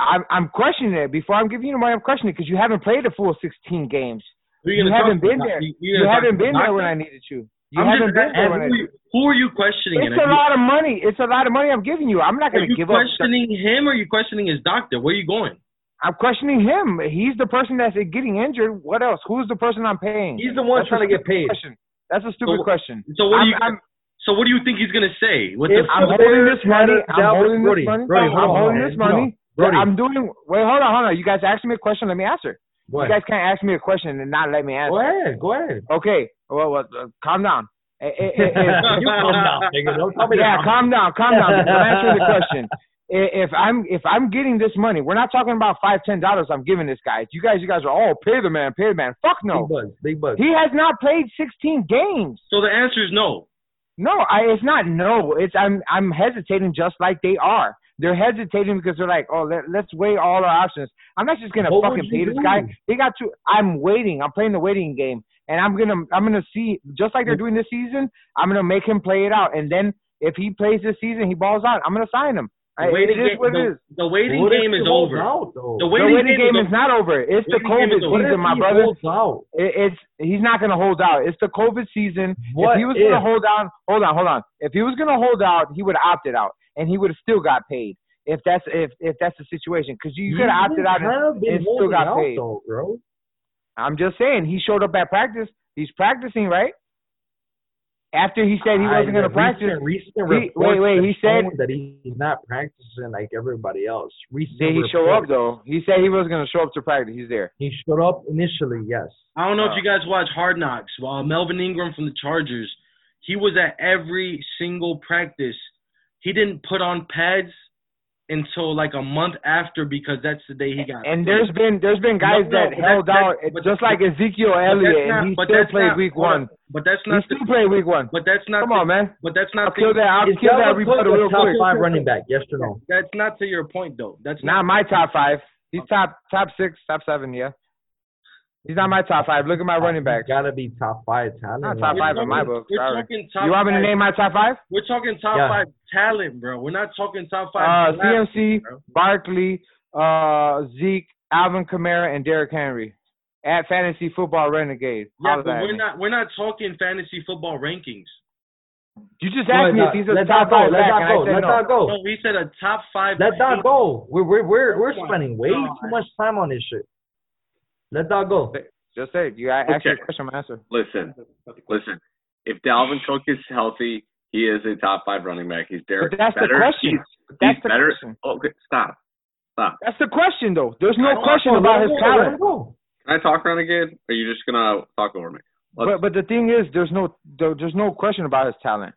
I'm, I'm questioning it. Before I'm giving you the money, I'm questioning it because you haven't played a full sixteen games. You haven't been there. You haven't been there when I needed you. You I'm haven't been there when I needed you. Who are you questioning? It's a lot of money. It's a lot of money I'm giving you. I'm not going to give up. Are you questioning him or are you questioning his doctor? Where are you going? I'm questioning him. He's the person that's getting injured. What else? Who's the person I'm paying? He's the one trying to get paid. Question. That's a stupid so, question. So what, you, so what do you think he's going to say? What the I'm holding this money. I'm holding this money. I'm holding this money. I'm doing – wait, hold on, hold on. You guys asked me a question. Let me answer. You guys can't ask me a question and not let me answer. Go ahead. Go ahead. Okay. Well, well uh, calm down. It, it, it, you calm down, nigga. Don't tell me yeah, that. calm down, calm down. I'm answering the question. If I'm if I'm getting this money, we're not talking about five, ten dollars. I'm giving this guy. You guys, you guys are all oh, pay the man, pay the man. Fuck no. Big bucks, big bucks. He has not played sixteen games. So the answer is no. No, I, it's not no. It's I'm I'm hesitating just like they are. They're hesitating because they're like, oh, let, let's weigh all our options. I'm not just gonna what fucking pay this doing? guy. They got to. I'm waiting. I'm playing the waiting game. And I'm gonna I'm gonna see just like they're doing this season. I'm gonna make him play it out, and then if he plays this season, he balls out. I'm gonna sign him. The waiting it is what it is. The waiting game is over. The waiting game is not over. It's the COVID season, my brother. It, it's he's not gonna hold out. It's the COVID season. What if he was if? gonna hold out? Hold on, hold on. If he was gonna hold out, he would have opted out, and he would have still got paid. If that's if if that's the situation, because you could have opted out and, and still got out, paid, though, bro. I'm just saying, he showed up at practice. He's practicing, right? After he said he wasn't going to practice. Recent he, wait, wait, he said that he's not practicing like everybody else. Recent did he reports. show up, though? He said he was going to show up to practice. He's there. He showed up initially, yes. I don't know uh, if you guys watch Hard Knocks. Uh, Melvin Ingram from the Chargers, he was at every single practice. He didn't put on pads until like a month after because that's the day he got. And played. there's been there's been guys no, no, that held out just like Ezekiel Elliott, not, and he still played not, week one. But that's not. He still played week one. But that's not. Come the, on, man. But that's not. I'll kill that. I'll kill that. Rebuttal real quick. Top five running back. Yes or no? That's not to your point though. That's not, not my top five. He's okay. top top six, top seven. Yeah. He's not my top five. Look at my running backs. Got to be top five talent. Not top five in my book. You want me to name my top five? We're talking top yeah. five talent, bro. We're not talking top five. Uh, C M C, Barkley, uh, Zeke, Alvin Kamara, and Derrick Henry. At Fantasy Football Renegade. Yeah, but we're not, we're not talking fantasy football rankings. You just asked no, me if these are the top five. Let's not go. Let's not go. No, we said a top five. Let's not go. We're, we're, we're, we're spending way too much time on this shit. Let's not go. Just say, you asked okay. a question, my answer. Listen, listen. If Dalvin Cook is healthy, he is a top five running back. He's Derek. But that's better. the question. He's, that's he's the better. question. Okay, stop. Stop. That's the question, though. There's no question about his talent. Can I talk around again? Or are you just gonna talk over me? Let's, but but the thing is, there's no there, there's no question about his talent.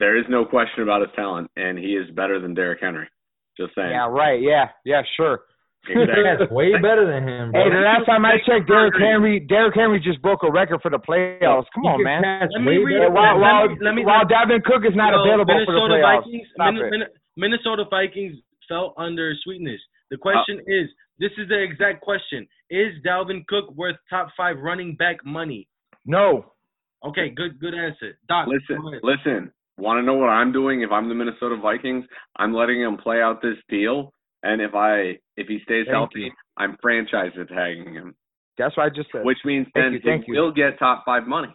There is no question about his talent, and he is better than Derrick Henry. Just saying. Yeah. Right. Yeah. Yeah. Sure. Exactly. That's way better than him, bro. Hey, the last time I checked, Derrick Henry, Derrick Henry just broke a record for the playoffs. Come on, man. Let me read it. While, while, let me, while Dalvin Cook is not so available Minnesota for the playoffs. Vikings, Min- Min- Minnesota Vikings fell under sweetness. The question uh, is, this is the exact question. Is Dalvin Cook worth top five running back money? No. Okay, good good answer. Doc, listen, listen. Want to know what I'm doing if I'm the Minnesota Vikings? I'm letting him play out this deal. And if I if he stays Thank healthy, you. I'm franchise tagging him. That's what I just said. Which means Thank then he will get top five money.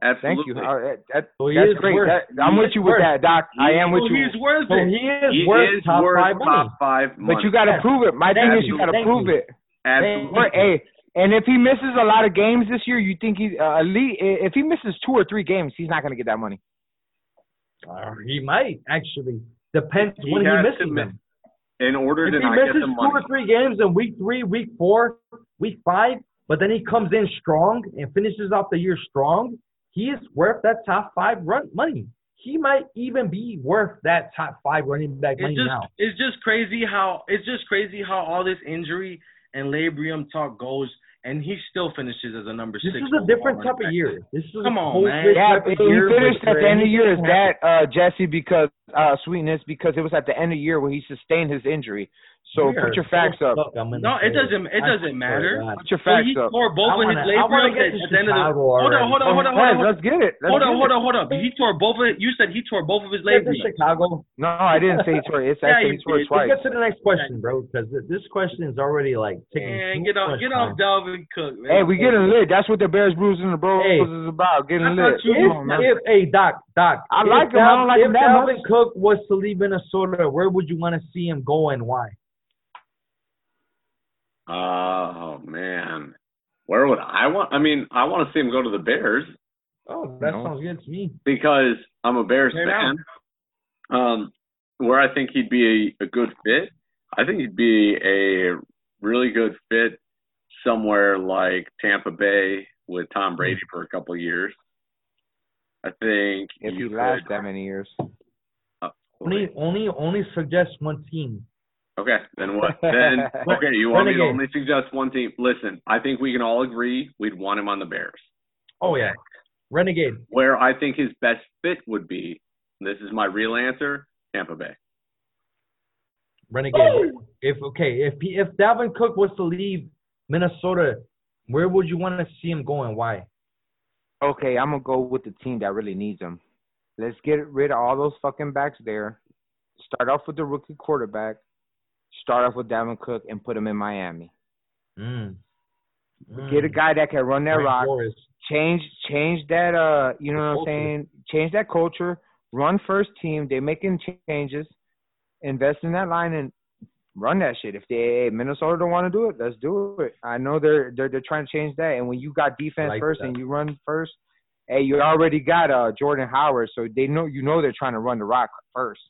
Absolutely. Thank you. Right. That, so that's is great. That, I'm with you worth. with that, Doc. He, I am with you. He is worth it. So he is he worth, is top, worth five top five money. But you got to yeah. prove it. My Absolutely. thing is you got to prove you. it. Absolutely. Hey, and if he misses a lot of games this year, you think he's uh, elite? If he misses two or three games, he's not going to get that money. Uh, he might, actually. Depends he when he misses them. In order if to he not misses get the money. Two or three games in week three, week four, week five, but then he comes in strong and finishes off the year strong, he is worth that top five run money. He might even be worth that top five running back it's money just, now. It's just crazy how it's just crazy how all this injury and labrum talk goes, and he still finishes as a number this six. This is a different type of year. This is Come on, man. Yeah, he finished at the end of the year. Is that uh, Jesse? Because uh, sweetness, because it was at the end of the year where he sustained his injury. So we put your facts so up. No, it doesn't. It doesn't matter. Put your facts he up. He tore both of his labrums at the end of the. Hold on, hold on, hold on, hold on. Let's get it. Let's hold on, hold on, hold on. He tore both of. You said he tore both of his labrums. Chicago. No, I didn't say he tore. It's actually yeah, he tore it twice. Let's get to the next question, bro, because this question is already like taking. Man, get off, get off, Dalvin Cook. Man. Hey, we getting lit. That's what the Bears, Brews, and the Bros hey, is about. Getting lit. If, if, hey, Doc, Doc. I like him. I don't like him that much. If Dalvin Cook was to leave Minnesota, where would you want to see him go and why? Oh, man. Where would I want – I mean, I want to see him go to the Bears. Oh, that you know, sounds good to me. Because I'm a Bears They're fan. Um, where I think he'd be a, a good fit, I think he'd be a really good fit somewhere like Tampa Bay with Tom Brady for a couple of years. I think – If he lasts that many years. Oh, only, only, only suggest one team. Okay, then what? Then okay, you want Renegade. me to only suggest one team? Listen, I think we can all agree we'd want him on the Bears. Oh yeah, Renegade. Where I think his best fit would be, and this is my real answer: Tampa Bay. Renegade. Ooh. If okay, if he, if Dalvin Cook was to leave Minnesota, where would you want to see him going? Why? Okay, I'm gonna go with the team that really needs him. Let's get rid of all those fucking backs there. Start off with the rookie quarterback. Start off with Dalvin Cook and put him in Miami. Mm. Mm. Get a guy that can run that Brian rock. Flores. Change change that, uh, you know the what culture. I'm saying? Change that culture. Run first team. They're making changes. Invest in that line and run that shit. If they Minnesota don't want to do it, let's do it. I know they're they're, they're trying to change that. And when you got defense like first that. and you run first, hey, you already got uh, Jordan Howard. So they know you know they're trying to run the rock first.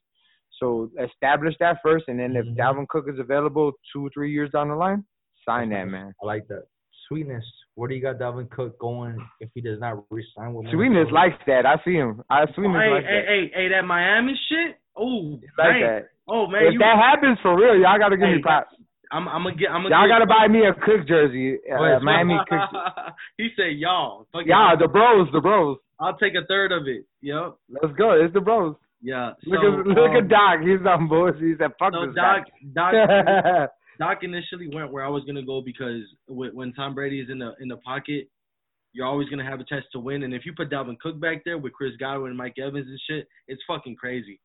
So establish that first, and then if mm-hmm. Dalvin Cook is available two or three years down the line, sign that, man. I like that. Sweetness, where do you got Dalvin Cook going if he does not re-sign with Sweetness Minnesota? Likes that. I see him. I Sweetness oh, hey, likes hey, that. Hey, hey, hey, that Miami shit? Oh, like that. Oh, man. If you... that happens for real, y'all got to give hey, me props. I'm, I'm going to get – Y'all got to buy me a Cook jersey, uh, Miami Cook jersey. He said y'all. Fuck y'all, it. the bros, the bros. I'll take a third of it. Yep. Let's go. It's the bros. Yeah. So, look at um, look at Doc. He's on bullshit. He said, "Fuck so this Doc, guy." Doc, Doc initially went where I was going to go, because when Tom Brady is in the in the pocket, you're always going to have a chance to win. And if you put Dalvin Cook back there with Chris Godwin and Mike Evans and shit, it's fucking crazy.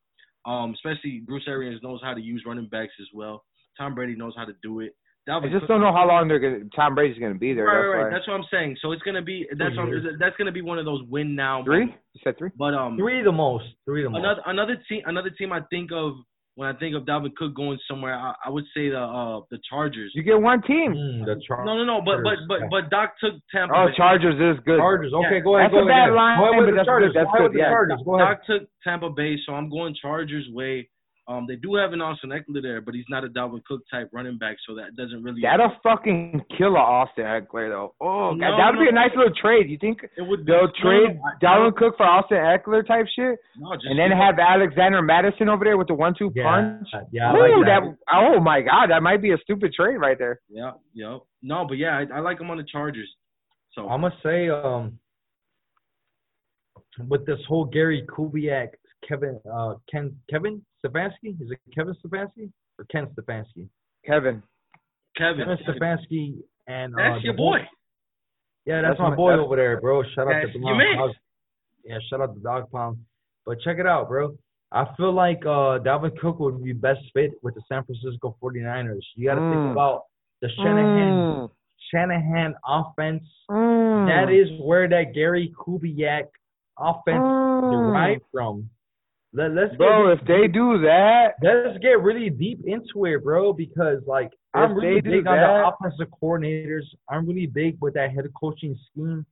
Um, especially Bruce Arians knows how to use running backs as well. Tom Brady knows how to do it. Dalvin I just Cook, don't know how long they're gonna, Tom Brady's going to be there. Right, that's right. Why. That's what I'm saying. So it's going to be that's what I'm, that's going to be one of those win now. Three? Moments. You said three? But um, three the most. Three the most. Another another team. Another team I think of. When I think of Dalvin Cook going somewhere, I, I would say the uh, the Chargers. You get one team. Mm, the Chargers. No, no, no. But but but but Doc took Tampa. Oh, Chargers is good. Chargers. Okay, yeah. go ahead. That's go a bad ahead. line. Go ahead with the Chargers. That's good. Yeah. Chargers. Go ahead. Doc took Tampa Bay, so I'm going Chargers way. Um, they do have an Austin Eckler there, but he's not a Dalvin Cook type running back, so that doesn't really. That'll work. Fucking kill a Austin Eckler though. Oh, no, that would no, be a nice little trade. You think it would they'll no, trade no, Dalvin Cook for Austin Eckler type shit, no, just and then have that. Alexander Mattison over there with the one-two yeah, punch? Yeah, Ooh, I like that. that. Oh my God, that might be a stupid trade right there. Yeah, yeah. No, but yeah, I, I like him on the Chargers. So I'm gonna say, um, with this whole Gary Kubiak. Kevin, uh, Ken, Kevin Stefanski? Is it Kevin Stefanski or Ken Stefanski? Kevin. Kevin, Kevin Stefanski and uh, that's your boy. boy. Yeah, that's, that's my boy that's, over there, bro. Shout out to Dog. Yeah, shout out to Dog Pound. But check it out, bro. I feel like uh, Dalvin Cook would be best fit with the San Francisco forty-niners. You got to mm. think about the Shanahan, mm. Shanahan offense. Mm. That is where that Gary Kubiak offense mm. derived from. Let, let's bro, if deep. they do that, let's get really deep into it, bro. Because like I'm really big that, on the offensive coordinators. I'm really big with that head coaching scheme.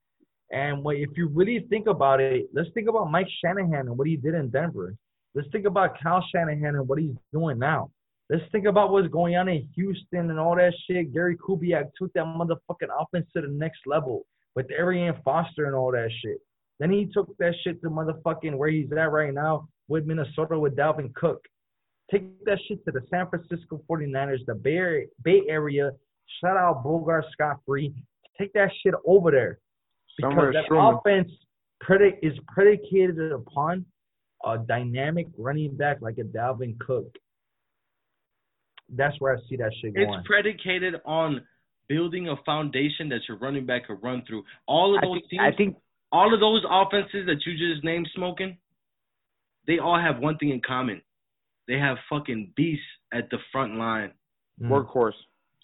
And what, if you really think about it, let's think about Mike Shanahan and what he did in Denver. Let's think about Kyle Shanahan and what he's doing now. Let's think about what's going on in Houston and all that shit. Gary Kubiak took that motherfucking offense to the next level with Arian Foster and all that shit. Then he took that shit to motherfucking where he's at right now. With Minnesota, with Dalvin Cook. Take that shit to the San Francisco forty-niners, the Bay, Bay Area. Shout out Bogart Scott-Free. Take that shit over there. Because Somewhere that strong. offense predi- is predicated upon a dynamic running back like a Dalvin Cook. That's where I see that shit going. It's predicated on building a foundation that your running back could run through. All of those I think, teams, I think, all of those offenses that you just named, Smoking, they all have one thing in common. They have fucking beasts at the front line. Mm. Workhorse.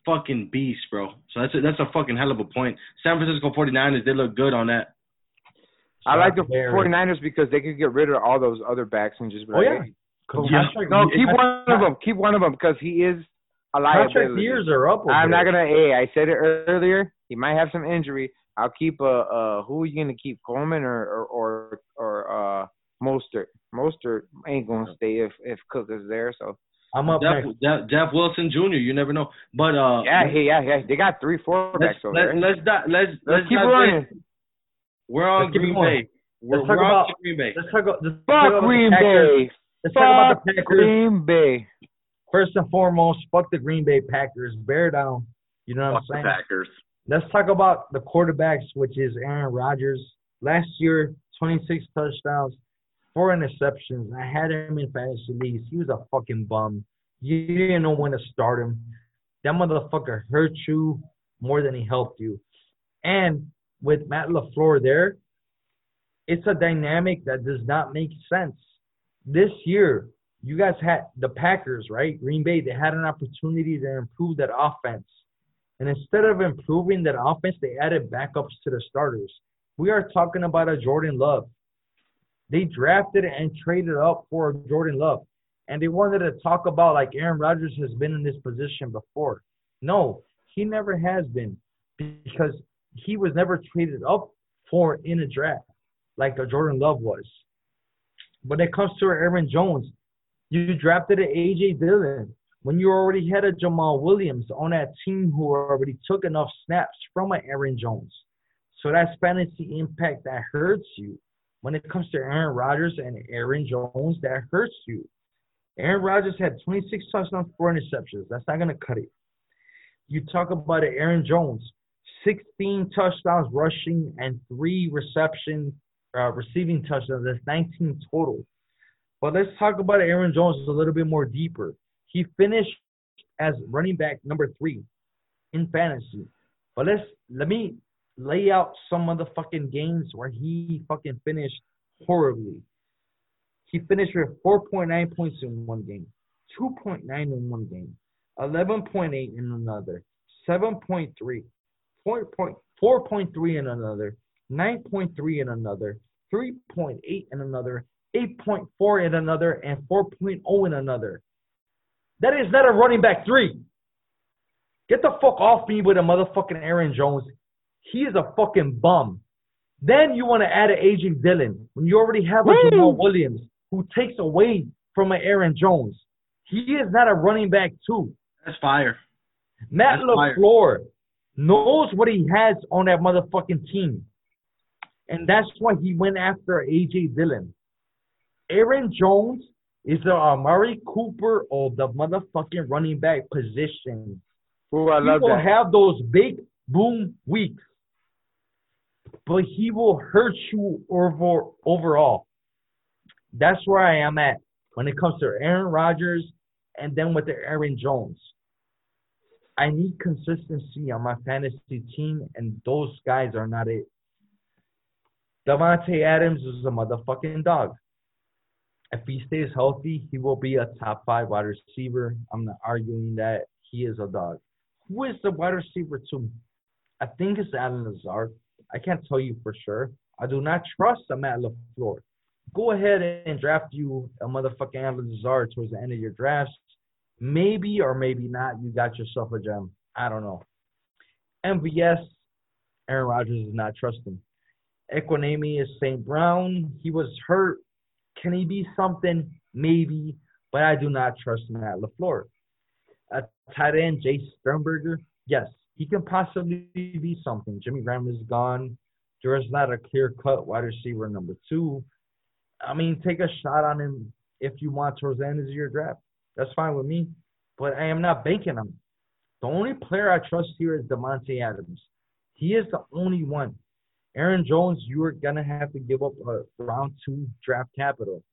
Fucking beasts, bro. So that's a, that's a fucking hell of a point. San Francisco forty-niners, they look good on that. So I like the forty-niners because they could get rid of all those other backs and just be like, oh, yeah. Hey, cool. yeah. No, keep one of them. Keep one of them because he is a liability. Contract years are up. I'm not going to – hey, I said it earlier. He might have some injury. I'll keep uh, – uh, who are you going to keep, Coleman or or or uh, Mostert? Mostert ain't gonna stay if, if Cook is there. So I'm up Jeff, Jeff, Jeff Wilson Junior You never know, but uh, yeah, yeah, yeah. They got three, four backs over there. Let's not, let's let's, let's keep running. Say, we're on let's Green Bay. We're, let's talk we're about, on Green Bay. Let's talk about let's fuck talk Green about Bay. Let's fuck talk about the Packers. Green Bay. First and foremost, fuck the Green Bay Packers. Bear down. You know what fuck I'm saying? The Packers. Let's talk about the quarterbacks, which is Aaron Rodgers. Last year, twenty-six touchdowns. Four interceptions. I had him in fantasy leagues. He was a fucking bum. You didn't know when to start him. That motherfucker hurt you more than he helped you. And with Matt LaFleur there, it's a dynamic that does not make sense. This year, you guys had the Packers, right? Green Bay, they had an opportunity to improve that offense. And instead of improving that offense, they added backups to the starters. We are talking about a Jordan Love. They drafted and traded up for Jordan Love. And they wanted to talk about like Aaron Rodgers has been in this position before. No, he never has been because he was never traded up for in a draft like a Jordan Love was. When it comes to Aaron Jones, you drafted an A J Dillon when you already had a Jamal Williams on that team who already took enough snaps from an Aaron Jones. So that's fantasy impact that hurts you. When it comes to Aaron Rodgers and Aaron Jones, that hurts you. Aaron Rodgers had twenty-six touchdowns, four interceptions. That's not going to cut it. You talk about it, Aaron Jones, sixteen touchdowns rushing and three reception, uh, receiving touchdowns. That's nineteen total. But let's talk about Aaron Jones a little bit more deeper. He finished as running back number three in fantasy. But let's let me lay out some of the fucking games where he fucking finished horribly. He finished with four point nine points in one game, two point nine in one game, eleven point eight in another, seven point three, four point three in another, nine point three in another, three point eight in another, eight point four in another, and four point oh in another. That is not a running back three. Get the fuck off me with a motherfucking Aaron Jones. He is a fucking bum. Then you want to add an A J Dillon when you already have a Wait. Jamal Williams who takes away from an Aaron Jones. He is not a running back two. That's fire. Matt LaFleur knows what he has on that motherfucking team. And that's why he went after A J Dillon. Aaron Jones is the Amari Cooper of the motherfucking running back position. Ooh, I love that. He will have those big boom weeks, but he will hurt you over, overall. That's where I am at when it comes to Aaron Rodgers and then with the Aaron Jones. I need consistency on my fantasy team, and those guys are not it. Davante Adams is a motherfucking dog. If he stays healthy, he will be a top five wide receiver. I'm not arguing that. He is a dog. Who is the wide receiver two? I think it's Allen Lazard. I can't tell you for sure. I do not trust a Matt LaFleur. Go ahead and draft you a motherfucking Allen Lazard towards the end of your drafts. Maybe or maybe not, you got yourself a gem. I don't know. M V S, Aaron Rodgers is not trusting. Equinemi is Saint Brown. He was hurt. Can he be something? Maybe. But I do not trust Matt LaFleur. A tight end, Jay Sternberger, yes, he can possibly be something. Jimmy Graham is gone. There is not a clear-cut wide receiver number two. I mean, take a shot on him if you want towards the end of your draft. That's fine with me, but I am not banking him. The only player I trust here is Davante Adams. He is the only one. Aaron Jones, you are going to have to give up a round two draft capital.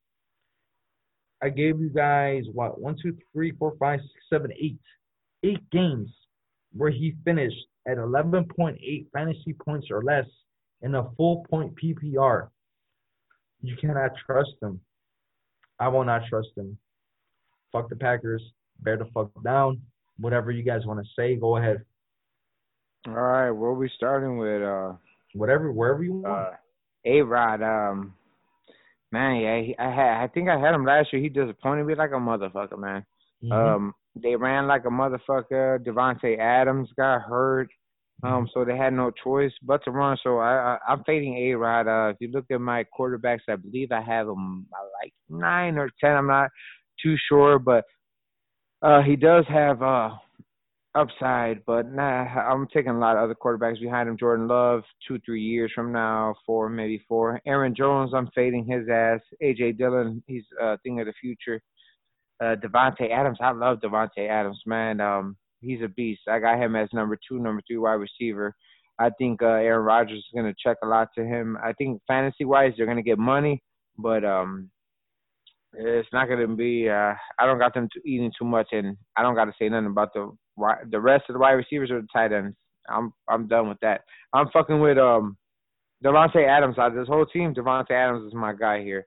I gave you guys, what, one, two, three, four, five, six, seven, eight. Eight games where he finished at eleven point eight fantasy points or less in a full point P P R. You cannot trust him. I will not trust him. Fuck the Packers. Bear the fuck down. Whatever you guys want to say, go ahead. All right. What are we starting with? Uh, Whatever, wherever you want. Uh, A-Rod, um... Man, yeah, I had. I think I had him last year. He disappointed me like a motherfucker, man. Mm-hmm. Um, they ran like a motherfucker. Davante Adams got hurt, um, mm-hmm. so they had no choice but to run. So I, I, I'm fading A-Rod. Uh, if you look at my quarterbacks, I believe I have him like nine or ten. I'm not too sure, but uh, he does have uh upside. But nah, I'm taking a lot of other quarterbacks behind him. Jordan Love, two, three years from now, four, maybe four. Aaron Jones, I'm fading his ass. A J Dillon, he's a thing of the future. Uh, Davante Adams, I love Davante Adams, man. Um, he's a beast. I got him as number two, number three wide receiver. I think uh, Aaron Rodgers is going to check a lot to him. I think fantasy-wise, they're going to get money, but um, it's not going to be uh, – I don't got them to eating too much, and I don't got to say nothing about the – the rest of the wide receivers are the tight ends. I'm I'm done with that. I'm fucking with um Davante Adams. Out of this whole team, Davante Adams is my guy here.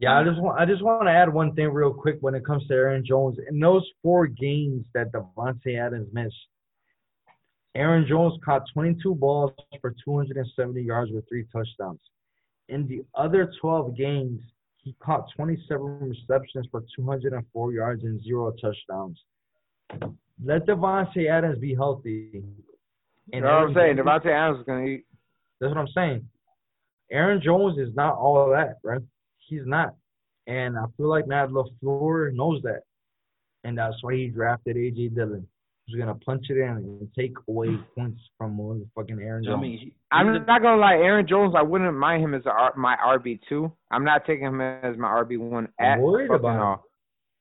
Yeah, I just want I just want to add one thing real quick when it comes to Aaron Jones. In those four games that Davante Adams missed, Aaron Jones caught twenty-two balls for two hundred seventy yards with three touchdowns. In the other twelve games, he caught twenty-seven receptions for two hundred four yards and zero touchdowns. Let Davante Adams be healthy. You know what I'm saying? Davante Adams is going to eat. That's what I'm saying. Aaron Jones is not all that, right? He's not. And I feel like Matt LaFleur knows that. And that's why he drafted A J Dillon. He's going to punch it in and take away points from motherfucking Aaron Jones. I mean, I'm not going to lie. Aaron Jones, I wouldn't mind him as a, my R B two. I'm not taking him as my R B one at all. I'm worried about all.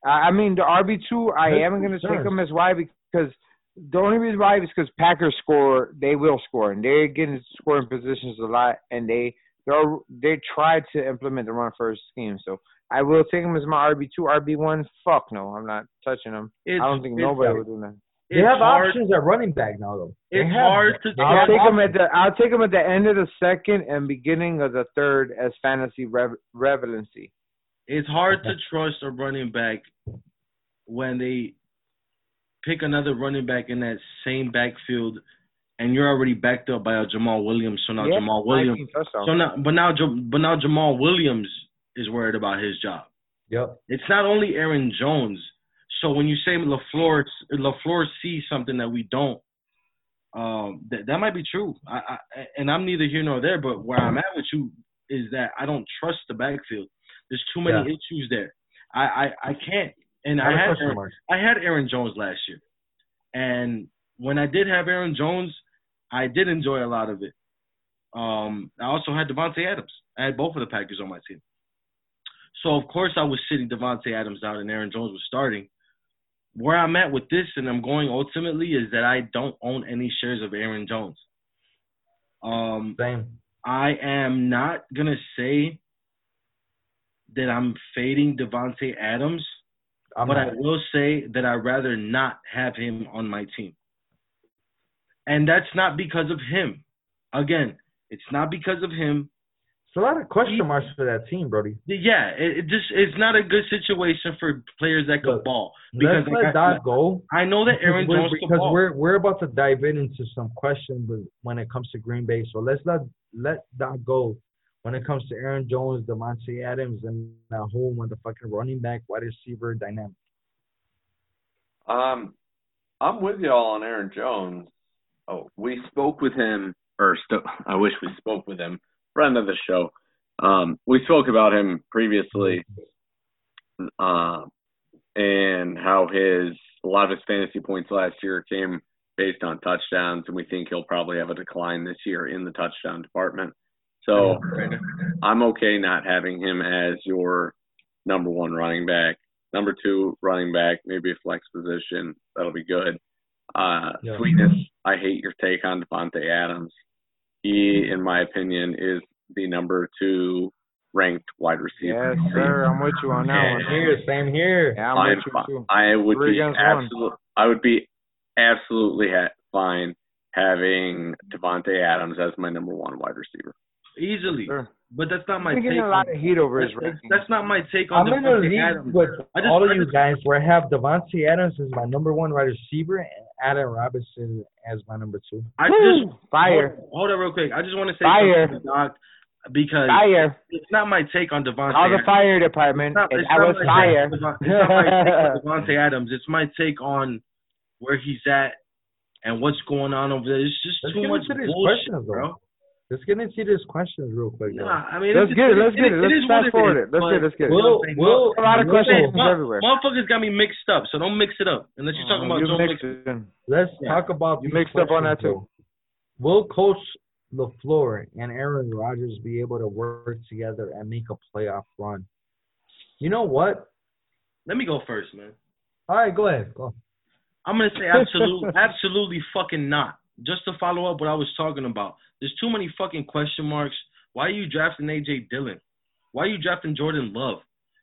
I mean, the R B two, I am going to take them as why because the only reason why is because Packers score, they will score, and they're getting scoring positions a lot, and they they they try to implement the run first scheme. So I will take him as my R B two, R B one. Fuck no, I'm not touching him. It's, I don't think nobody would do that. They have hard. options at running back now, though. They it's hard to. I'll take him at the. I'll take him at the end of the second and beginning of the third as fantasy rev, relevancy. It's hard to trust a running back when they pick another running back in that same backfield, and you're already backed up by a Jamal Williams. So now yeah, Jamal Williams. So. so now, but now, but now Jamal Williams is worried about his job. Yep. It's not only Aaron Jones. So when you say LaFleur, LaFleur sees something that we don't, um, that that might be true. I, I and I'm neither here nor there. But where I'm at with you is that I don't trust the backfield. There's too many yeah. issues there. I, I, I can't. And I, I had Aaron, I had Aaron Jones last year, and when I did have Aaron Jones, I did enjoy a lot of it. Um, I also had Davante Adams. I had both of the Packers on my team. So of course I was sitting Davante Adams out, and Aaron Jones was starting. Where I'm at with this, and I'm going ultimately, is that I don't own any shares of Aaron Jones. Um, Same. I am not going to say that I'm fading Davante Adams, I'm but not. I will say that I'd rather not have him on my team. And that's not because of him. Again, it's not because of him. It's a lot of question marks for that team, Brody. Yeah, it, it just it's not a good situation for players that could Look, ball. Because let's let that go. I know that Aaron Jones could ball. Because we're, we're about to dive in into some questions when it comes to Green Bay. So let's let, let that go when it comes to Aaron Jones, Davante Adams, and that whole motherfucking running back, wide receiver dynamic. Um, I'm with you all on Aaron Jones. Oh, we spoke with him first. I wish we spoke with him. Friend of the show. Um, we spoke about him previously uh, and how his a lot of his fantasy points last year came based on touchdowns, and we think he'll probably have a decline this year in the touchdown department. So I'm okay not having him as your number one running back. Number two running back, maybe a flex position. That'll be good. Uh, yeah. Sweetness, I hate your take on Davante Adams. He, in my opinion, is the number two ranked wide receiver. Yes, sir. I'm with you on that one. Same here. Same here. Yeah, I'm fine, with you too. I would Three be absolutely. I would be absolutely ha- fine having Davante Adams as my number one wide receiver. Easily, sure. But that's not my I'm take. Getting a lot of heat over his ranking. That's not my take on I'm Davante Adams. With I just, all of I just, you guys, where I have Davante Adams as my number one wide receiver and Adam Robinson as my number two. I just fire. Hold, hold on, real quick. I just want to say fire to Doc because fire. It's not my take on Davante. All the fire department. It's not, it's I was fire. It's not my take on Davante Adams. It's my take on where he's at and what's going on over there. It's just Let's too much bullshit, bro. Let's get into these questions real quick. Nah, I mean, let's get it. Let's get it. Let's fast forward it. Let's get it. Let's get it. A lot of questions everywhere. Motherfuckers got me mixed up, so don't mix it up. Unless you're talking about Joe Mixon. Let's talk about you mixed up on that too. Will Coach LaFleur and Aaron Rodgers be able to work together and make a playoff run? You know what? Let me go first, man. All right, go ahead. Go. I'm gonna say absolutely, absolutely fucking not. Just to follow up what I was talking about. There's too many fucking question marks. Why are you drafting A J Dillon? Why are you drafting Jordan Love?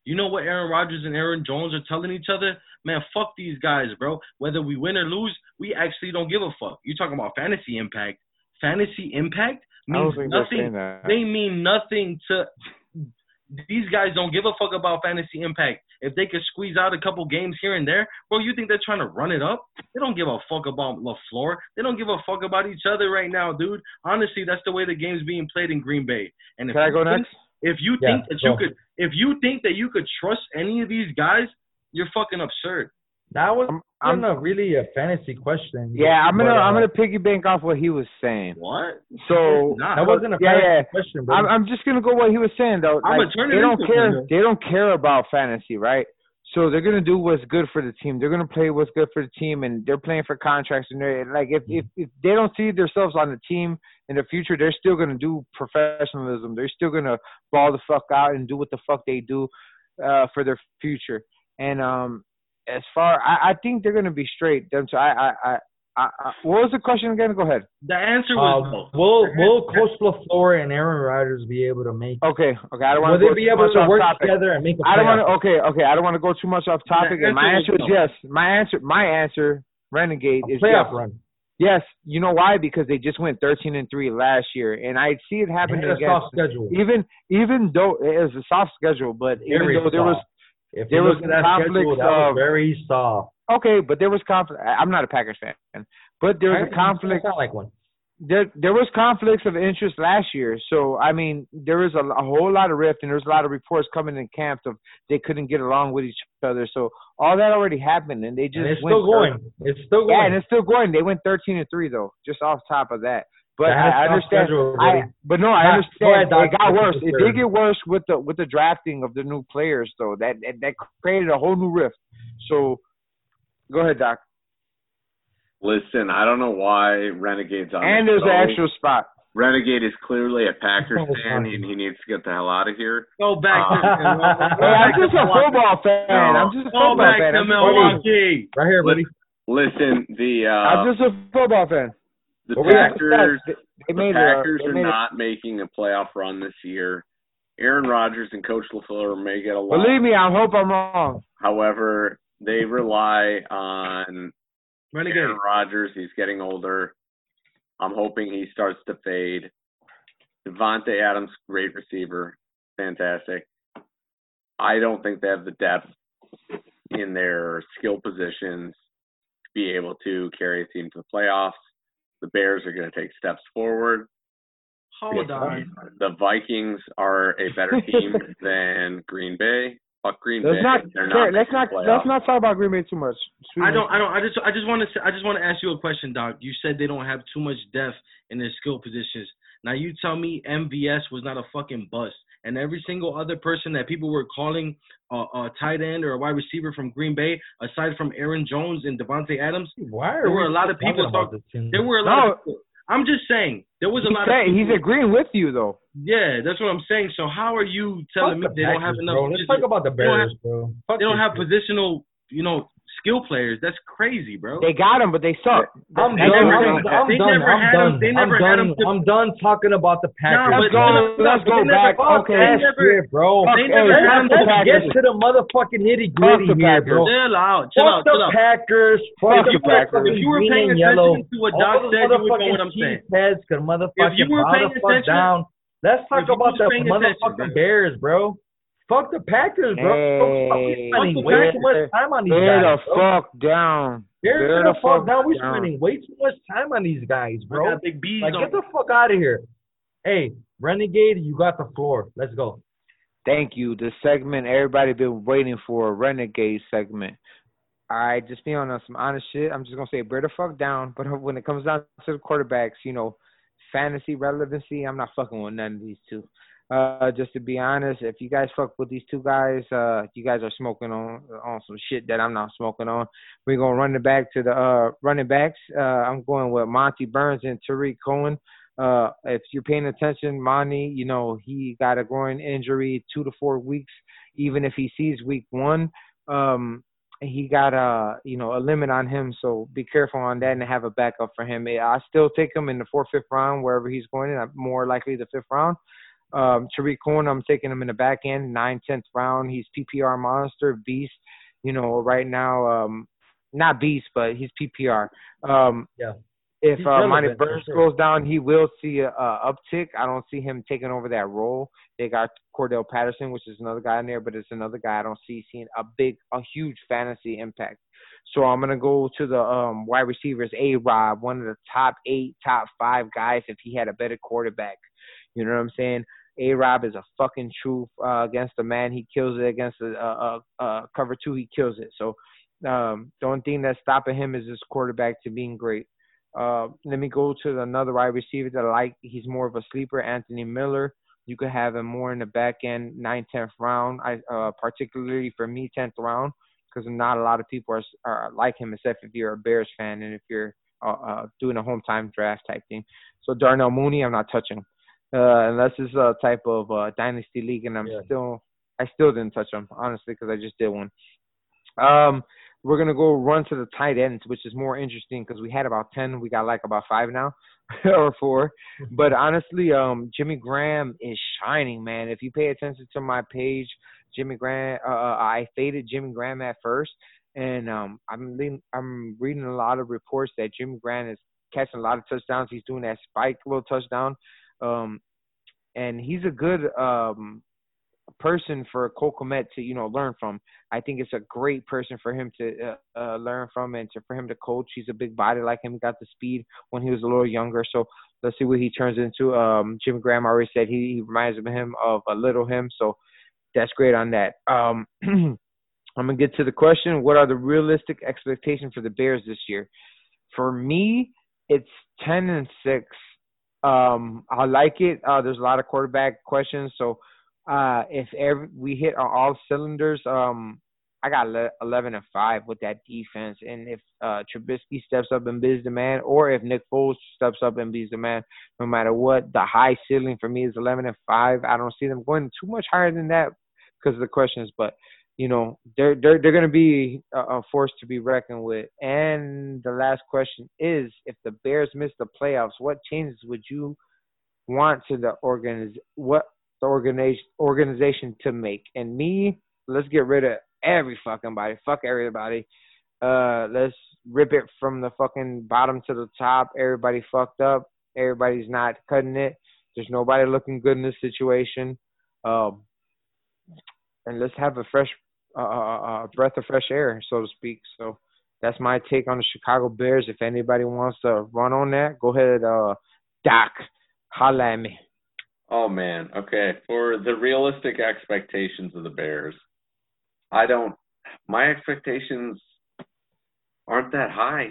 You know what Aaron Rodgers and Aaron Jones are telling each other? Man, fuck these guys, bro. Whether we win or lose, we actually don't give a fuck. You're talking about fantasy impact. Fantasy impact means nothing. They mean nothing to – these guys don't give a fuck about fantasy impact. If they could squeeze out a couple games here and there, bro, you think they're trying to run it up? They don't give a fuck about LaFleur. They don't give a fuck about each other right now, dude. Honestly, that's the way the game's being played in Green Bay. And if Can I go think, next? If you yeah, think that go. you could, if you think that you could trust any of these guys, you're fucking absurd. That was I'm, I'm, really a fantasy question. Yeah, I'm gonna but, uh, I'm gonna piggyback off what he was saying. What? So that wasn't a fantasy yeah, yeah. question, bro. I'm, I'm just gonna go what he was saying though. I'm like, they don't care. It. They don't care about fantasy, right? So they're gonna do what's good for the team. They're gonna play what's good for the team, and they're playing for contracts. And they're like, if mm-hmm. if, if they don't see themselves on the team in the future, they're still gonna do professionalism. They're still gonna ball the fuck out and do what the fuck they do uh, for their future. And um. As far, I, I think they're gonna be straight. Them two, I, I, I, I, I, what was the question again? Go ahead. The answer was uh, will will Coach LaFleur and Aaron Rodgers be able to make? Okay, okay. I don't want to. Will they be able to work topic. together and make? A I don't want to. Okay, okay. I don't want to go too much off topic. And my answer is no. yes. My answer, my answer, Renegade a is playoff yes. run. Yes, you know why? Because they just went thirteen and three last year, and I see it happening again. Soft schedule. Even even though it was a soft schedule, but even though there was if there was conflicts schedule, that of was very soft. Okay, but there was conflict. I'm not a Packers fan, but there was a conflict. Not like one. There, there was conflicts of interest last year. So, I mean, there was a, a whole lot of rift, and there was a lot of reports coming in camp of they couldn't get along with each other. So, all that already happened, and they just and it's went. Still going. It's still going. Yeah, and it's still going. They went thirteen and three, though, just off top of that. But I understand. I, but no, I understand. It got worse. It did get worse with the with the drafting of the new players, though. That that created a whole new rift. So, go ahead, Doc. Listen, I don't know why Renegade's on. And there's an extra spot. Renegade is clearly a Packers fan, and he needs to get the hell out of here. Go back uh, to Milwaukee. I'm just a football fan. I'm just a football fan. Go back to Milwaukee. Right here, buddy. Listen, the uh, I'm just a football fan. The Packers, they made the Packers it, uh, they made are not it. making a playoff run this year. Aaron Rodgers and Coach LaFleur may get along. Believe me, I hope I'm wrong. However, they rely on Renegade. Aaron Rodgers. He's getting older. I'm hoping he starts to fade. Davante Adams, great receiver. Fantastic. I don't think they have the depth in their skill positions to be able to carry a team to the playoffs. The Bears are going to take steps forward. Hold on. The Vikings are a better team than Green Bay. Fuck Green Bay. Not, not let's not let's not talk about Green Bay too much. Sweet I don't. I don't. I just. I just want to. I just want to ask you a question, Doc. You said they don't have too much depth in their skill positions. Now you tell me M V S was not a fucking bust, and every single other person that people were calling a, a tight end or a wide receiver from Green Bay, aside from Aaron Jones and Davante Adams, Why there were a lot of people talking. There were a lot. No. Of people. I'm just saying there was a lot of people. He's agreeing with you though. Yeah, that's what I'm saying. So how are you telling me they don't have enough? Bro. Let's talk about the Bears, bro. They don't have positional, you know, skill players. That's crazy, bro. They got them, but they suck. I'm done. I'm done talking about the Packers. Let's go. Let's go back. Okay, bro. Let's get to the motherfucking nitty gritty here, bro. Chill out. Chill out. Chill out. Fuck the Packers. Fuck the Packers. If you were paying attention to what Doc said, you would know what I'm saying. If you were paying attention. Let's talk about the motherfucking Bears, bro. Fuck the Packers, bro. Hey, we're spending way too much time on these guys. They're the fuck down. They're the fuck down. We're spending way too much time on these guys, bro. Like, get the fuck out of here. Hey, Renegade, you got the floor. Let's go. Thank you. The segment everybody been waiting for, a Renegade segment. All right, just being on some honest shit, I'm just going to say, bear the fuck down. But when it comes down to the quarterbacks, you know, fantasy relevancy, I'm not fucking with none of these two. Uh, just to be honest, if you guys fuck with these two guys, uh, you guys are smoking on on some shit that I'm not smoking on. We're gonna run it back to the uh, running backs. Uh, I'm going with Monty Burns and Tariq Cohen. Uh, if you're paying attention, Monty, you know he got a groin injury two to four weeks. Even if he sees week one, um, he got a you know a limit on him. So be careful on that and have a backup for him. I still take him in the fourth, fifth round wherever he's going in. More likely the fifth round. Um, Tariq Cohen, I'm taking him in the back end, nine, tenth round. He's P P R monster, beast. You know, right now, um, not beast, but he's P P R. Um, yeah. If uh, Monty Burns sure. goes down, he will see an uptick. I don't see him taking over that role. They got Cordell Patterson, which is another guy in there, but it's another guy I don't see seeing a big, a huge fantasy impact. So I'm going to go to the um, wide receivers, A-Rob, one of the top eight, top five guys if he had a better quarterback. You know what I'm saying? A-Rob is a fucking truth uh, against the man. He kills it against a, a, a, a cover two. He kills it. So um, the only thing that's stopping him is this quarterback to being great. Uh, let me go to another wide receiver that I like. He's more of a sleeper, Anthony Miller. You could have him more in the back end, ninth, tenth round, I, uh, particularly for me, tenth round, because not a lot of people are, are like him, except if you're a Bears fan and if you're uh, uh, doing a home-time draft type thing. So Darnell Mooney, I'm not touching. Uh, unless it's a type of uh, dynasty league, and I'm yeah. still, I still didn't touch him honestly because I just did one. Um, we're going to go run to the tight ends, which is more interesting because we had about ten. We got like about five now or four. But honestly, um, Jimmy Graham is shining, man. If you pay attention to my page, Jimmy Graham, uh, I faded Jimmy Graham at first. And um, I'm, reading, I'm reading a lot of reports that Jimmy Graham is catching a lot of touchdowns. He's doing that spike little touchdown. Um, and he's a good um, person for Cole Kmet to, you know, learn from. I think it's a great person for him to uh, uh, learn from and to, for him to coach. He's a big body like him. He got the speed when he was a little younger. So let's see what he turns into. Um, Jimmy Graham already said he, he reminds him of a little him. So that's great on that. Um, I'm going to get to the question. What are the realistic expectations for the Bears this year? For me, it's ten and six. Um, I like it. Uh, there's a lot of quarterback questions. So uh, if every, we hit on all cylinders, um, I got eleven and five with that defense. And if uh, Trubisky steps up and beats the man, or if Nick Foles steps up and beats the man, no matter what, the high ceiling for me is eleven and five. I don't see them going too much higher than that because of the questions, but you know, they're they're they're going to be a force to be reckoned with. And the last question is, if the Bears miss the playoffs, what changes would you want to the organiz- what the organiz- organization to make? And me, let's get rid of every fucking body. Fuck everybody. Uh, let's rip it from the fucking bottom to the top. Everybody fucked up. Everybody's not cutting it. There's nobody looking good in this situation. Um, and let's have a fresh a uh, uh, breath of fresh air, so to speak. So that's my take on the Chicago Bears. If anybody wants to run on that, go ahead, uh, Doc. Holla at me. Oh, man. Okay. For the realistic expectations of the Bears, I don't – my expectations aren't that high.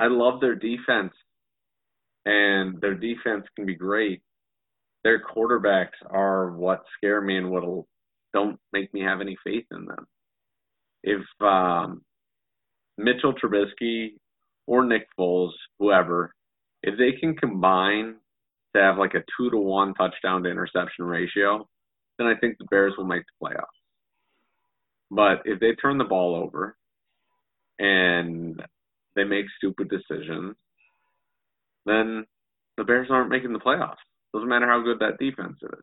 I love their defense, and their defense can be great. Their quarterbacks are what scare me and what'll – don't make me have any faith in them. If um, Mitchell Trubisky or Nick Foles, whoever, if they can combine to have like a two to one touchdown to interception ratio, then I think the Bears will make the playoffs. But if they turn the ball over and they make stupid decisions, then the Bears aren't making the playoffs. Doesn't matter how good that defense is.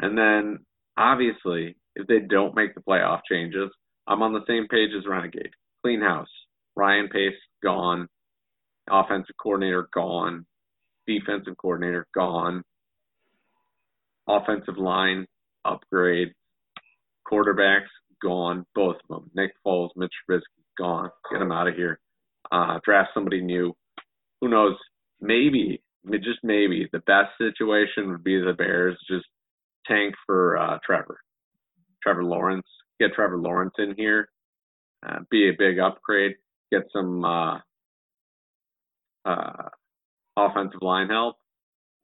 And then obviously, if they don't make the playoff changes, I'm on the same page as Renegade. Clean house. Ryan Pace, gone. Offensive coordinator, gone. Defensive coordinator, gone. Offensive line, upgrade. Quarterbacks, gone. Both of them. Nick Foles, Mitch Trubisky, gone. Get them out of here. Uh, draft somebody new. Who knows? Maybe, just maybe, the best situation would be the Bears just tank for uh, Trevor. Trevor Lawrence. Get Trevor Lawrence in here. Uh, be a big upgrade. Get some uh, uh, offensive line help.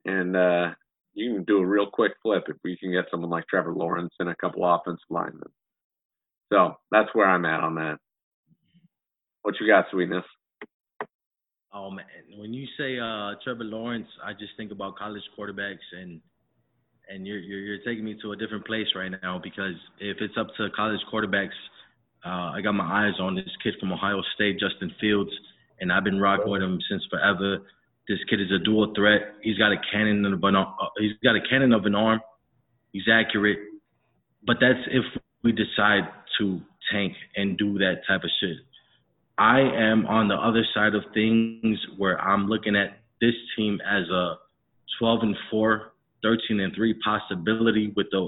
And uh, you can do a real quick flip if we can get someone like Trevor Lawrence and a couple offensive linemen. So that's where I'm at on that. What you got, Sweetness? Oh, man. When you say uh, Trevor Lawrence, I just think about college quarterbacks and And you're, you're you're taking me to a different place right now, because if it's up to college quarterbacks, uh, I got my eyes on this kid from Ohio State, Justin Fields, and I've been rocking with him since forever. This kid is a dual threat. He's got a cannon of an arm. He's got a cannon of an arm. He's accurate, but that's if we decide to tank and do that type of shit. I am on the other side of things where I'm looking at this team as a twelve and four. thirteen and three possibility with the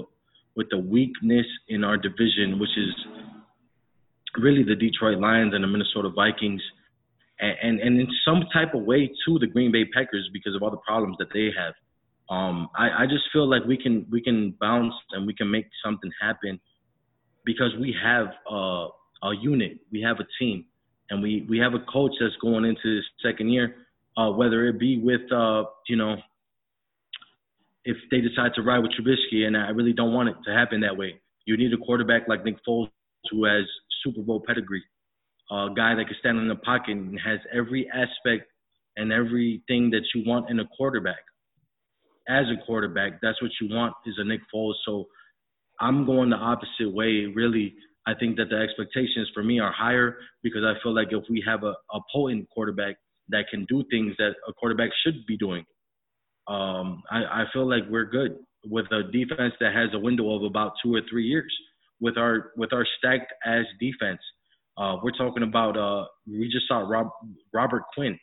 with the weakness in our division, which is really the Detroit Lions and the Minnesota Vikings, and, and, and in some type of way too the Green Bay Packers, because of all the problems that they have. Um, I, I just feel like we can we can bounce and we can make something happen, because we have a, a unit, we have a team, and we, we have a coach that's going into his second year, uh, whether it be with uh, you know. If they decide to ride with Trubisky, and I really don't want it to happen that way. You need a quarterback like Nick Foles, who has Super Bowl pedigree, a guy that can stand in the pocket and has every aspect and everything that you want in a quarterback. As a quarterback, that's what you want, is a Nick Foles. So I'm going the opposite way, really. I I think that the expectations for me are higher because I feel like if we have a, a potent quarterback that can do things that a quarterback should be doing, um, I, I feel like we're good with a defense that has a window of about two or three years with our with our stacked ass defense. Uh, we're talking about uh, we just saw Rob, Robert Quinn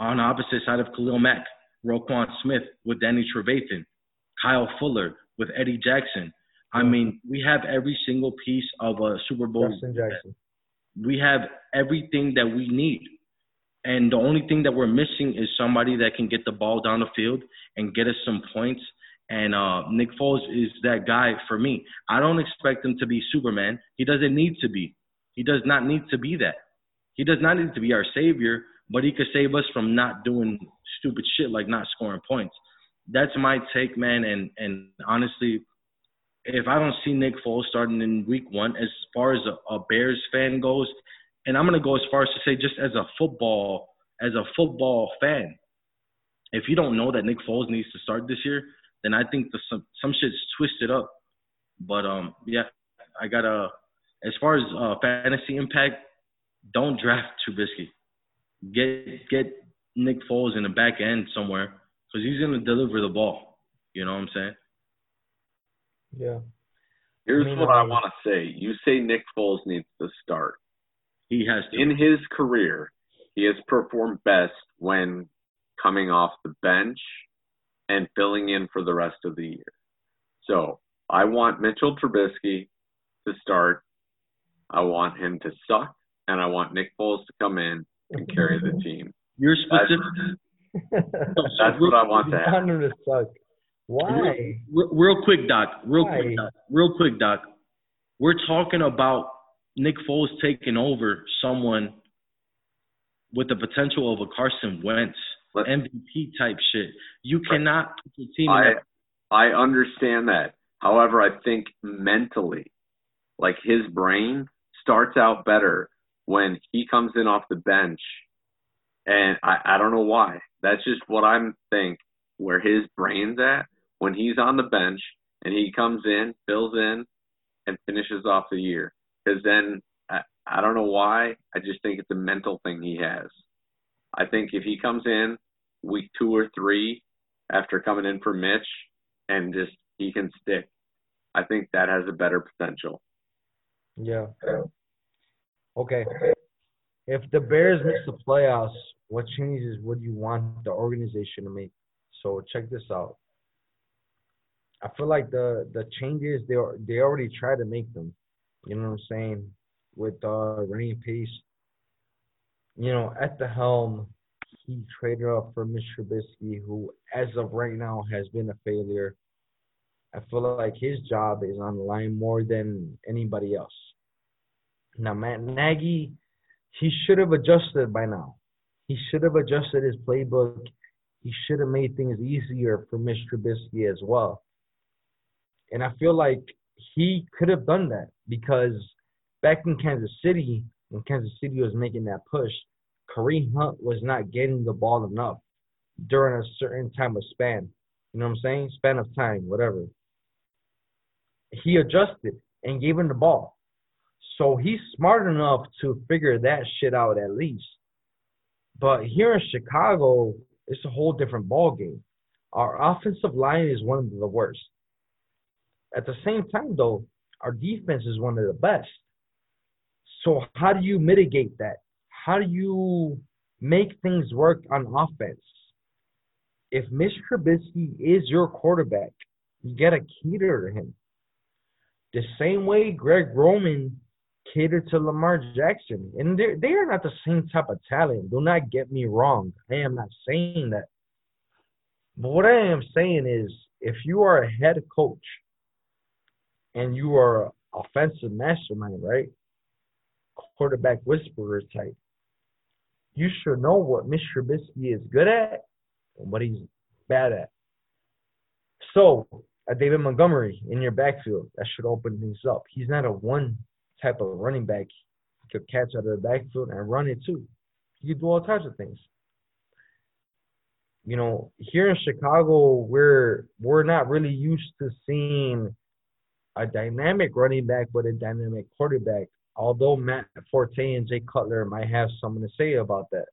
on the opposite side of Khalil Mack, Roquan Smith with Danny Trevathan, Kyle Fuller with Eddie Jackson. I mean, we have every single piece of a Super Bowl. Justin Jackson. We have everything that we need. And the only thing that we're missing is somebody that can get the ball down the field and get us some points. And uh, Nick Foles is that guy for me. I don't expect him to be Superman. He doesn't need to be. He does not need to be that. He does not need to be our savior, but he could save us from not doing stupid shit like not scoring points. That's my take, man. And, and honestly, if I don't see Nick Foles starting in week one, as far as a, a Bears fan goes, and I'm going to go as far as to say just as a football, as a football fan, if you don't know that Nick Foles needs to start this year, then I think the, some, some shit's twisted up. But, um, yeah, I got to – as far as uh, fantasy impact, don't draft Trubisky. Get get Nick Foles in the back end somewhere because he's going to deliver the ball. You know what I'm saying? Yeah. Here's I mean, what I want to say. You say Nick Foles needs to start. He has to. In his career, he has performed best when coming off the bench and filling in for the rest of the year. So I want Mitchell Trubisky to start. I want him to suck, and I want Nick Foles to come in and carry the team. You're specific. That's, that's what I want to have. I want him to suck. Why? Real, real quick, Doc. Real Why? quick, Doc. Real quick, Doc. We're talking about Nick Foles taking over someone with the potential of a Carson Wentz, Let's, M V P type shit. You cannot put your team I, in that. I understand that. However, I think mentally, like his brain starts out better when he comes in off the bench. And I, I don't know why. That's just what I'm think where his brain's at when he's on the bench and he comes in, fills in, and finishes off the year. Because then, I, I don't know why, I just think it's a mental thing he has. I think if he comes in week two or three after coming in for Mitch and just he can stick, I think that has a better potential. Yeah. Okay. If the Bears miss the playoffs, what changes would you want the organization to make? So check this out. I feel like the, the changes, they are, they already try to make them. You know what I'm saying? With uh, Ryan Pace, you know, at the helm, he traded up for Mitch Trubisky, who as of right now has been a failure. I feel like his job is on the line more than anybody else. Now, Matt Nagy, he should have adjusted by now. He should have adjusted his playbook. He should have made things easier for Mitch Trubisky as well. And I feel like he could have done that because back in Kansas City, when Kansas City was making that push, Kareem Hunt was not getting the ball enough during a certain time of span. You know what I'm saying? Span of time, whatever. He adjusted and gave him the ball. So he's smart enough to figure that shit out at least. But here in Chicago, it's a whole different ballgame. Our offensive line is one of the worst. At the same time, though, our defense is one of the best. So how do you mitigate that? How do you make things work on offense? If Mitch Trubisky is your quarterback, you got to cater to him. The same way Greg Roman catered to Lamar Jackson. And they're, they are not the same type of talent. Do not get me wrong. I am not saying that. But what I am saying is if you are a head coach, and you are an offensive mastermind, right? Quarterback whisperer type. You should know what Mitch Trubisky is good at and what he's bad at. So, a David Montgomery in your backfield, that should open things up. He's not a one type of running back. He could catch out of the backfield and run it too. He could do all types of things. You know, here in Chicago, we're we're not really used to seeing a dynamic running back with a dynamic quarterback, although Matt Forte and Jay Cutler might have something to say about that.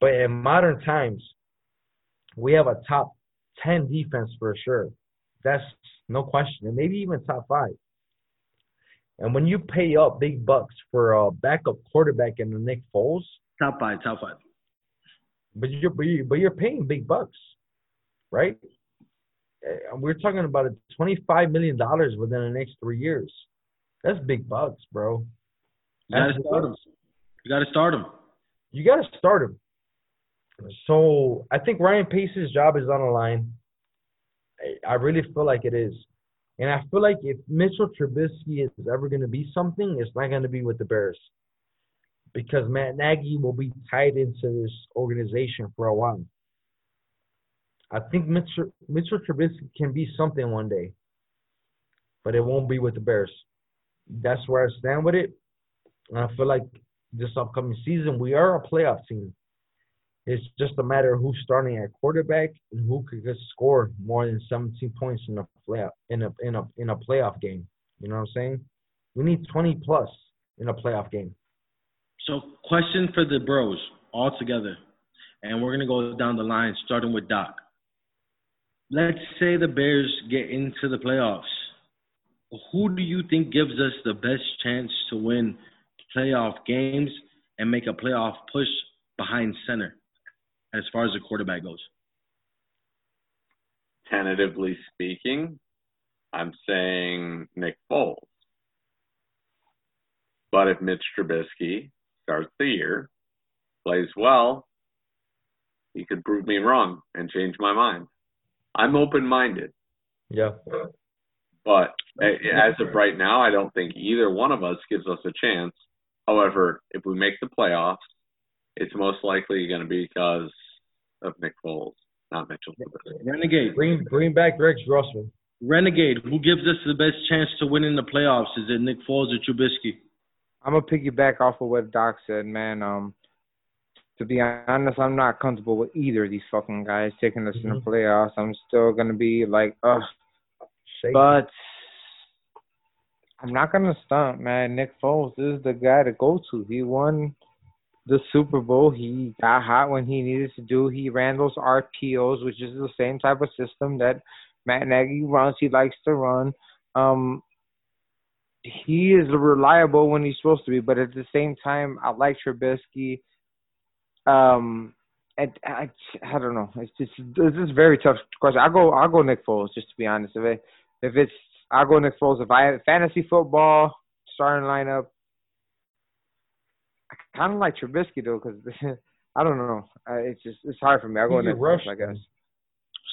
But in modern times, we have a top ten defense for sure. That's no question. And maybe even top five. And when you pay up big bucks for a backup quarterback in the Nick Foles. Top five, top five. But you're, but you're, but you're paying big bucks, right? We're talking about twenty-five million dollars within the next three years. That's big bucks, bro. You got to start him. You got to start him. You got to start him. So I think Ryan Pace's job is on the line. I really feel like it is. And I feel like if Mitchell Trubisky is ever going to be something, it's not going to be with the Bears. Because Matt Nagy will be tied into this organization for a while. I think Mitchell, Mitchell Trubisky can be something one day. But it won't be with the Bears. That's where I stand with it. And I feel like this upcoming season, we are a playoff team. It's just a matter of who's starting at quarterback and who could score more than seventeen points in a playoff in a in a in a playoff game. You know what I'm saying? We need twenty plus in a playoff game. So, question for the bros all together, and we're gonna go down the line, starting with Doc. Let's say the Bears get into the playoffs. Who do you think gives us the best chance to win playoff games and make a playoff push behind center? As far as the quarterback goes, tentatively speaking, I'm saying Nick Foles. But if Mitch Trubisky starts the year, plays well, he could prove me wrong and change my mind. I'm open-minded. Yeah. But as of right now, I don't think either one of us gives us a chance. However, if we make the playoffs, it's most likely going to be because of Nick Foles, not Mitchell Trubisky. Renegade. Green, Greenback Rex Russell. Renegade, who gives us the best chance to win in the playoffs? Is it Nick Foles or Trubisky? I'm going to piggyback off of what Doc said, man. Um, to be honest, I'm not comfortable with either of these fucking guys taking us mm-hmm. in the playoffs. I'm still going to be like, ugh. Shake. But I'm not going to stunt, man. Nick Foles is the guy to go to. He won the Super Bowl. He got hot when he needed to do. He ran those R P Os, which is the same type of system that Matt Nagy runs. He likes to run. Um, he is reliable when he's supposed to be, but at the same time, I like Trubisky. Um, I, I, I don't know. It's just this is a very tough question. I go, I go Nick Foles, just to be honest. If it, if it's, I go Nick Foles. If I have fantasy football starting lineup. I kind of like Trubisky, though, because I don't know. Uh, it's just it's hard for me. I go in that rush, I guess.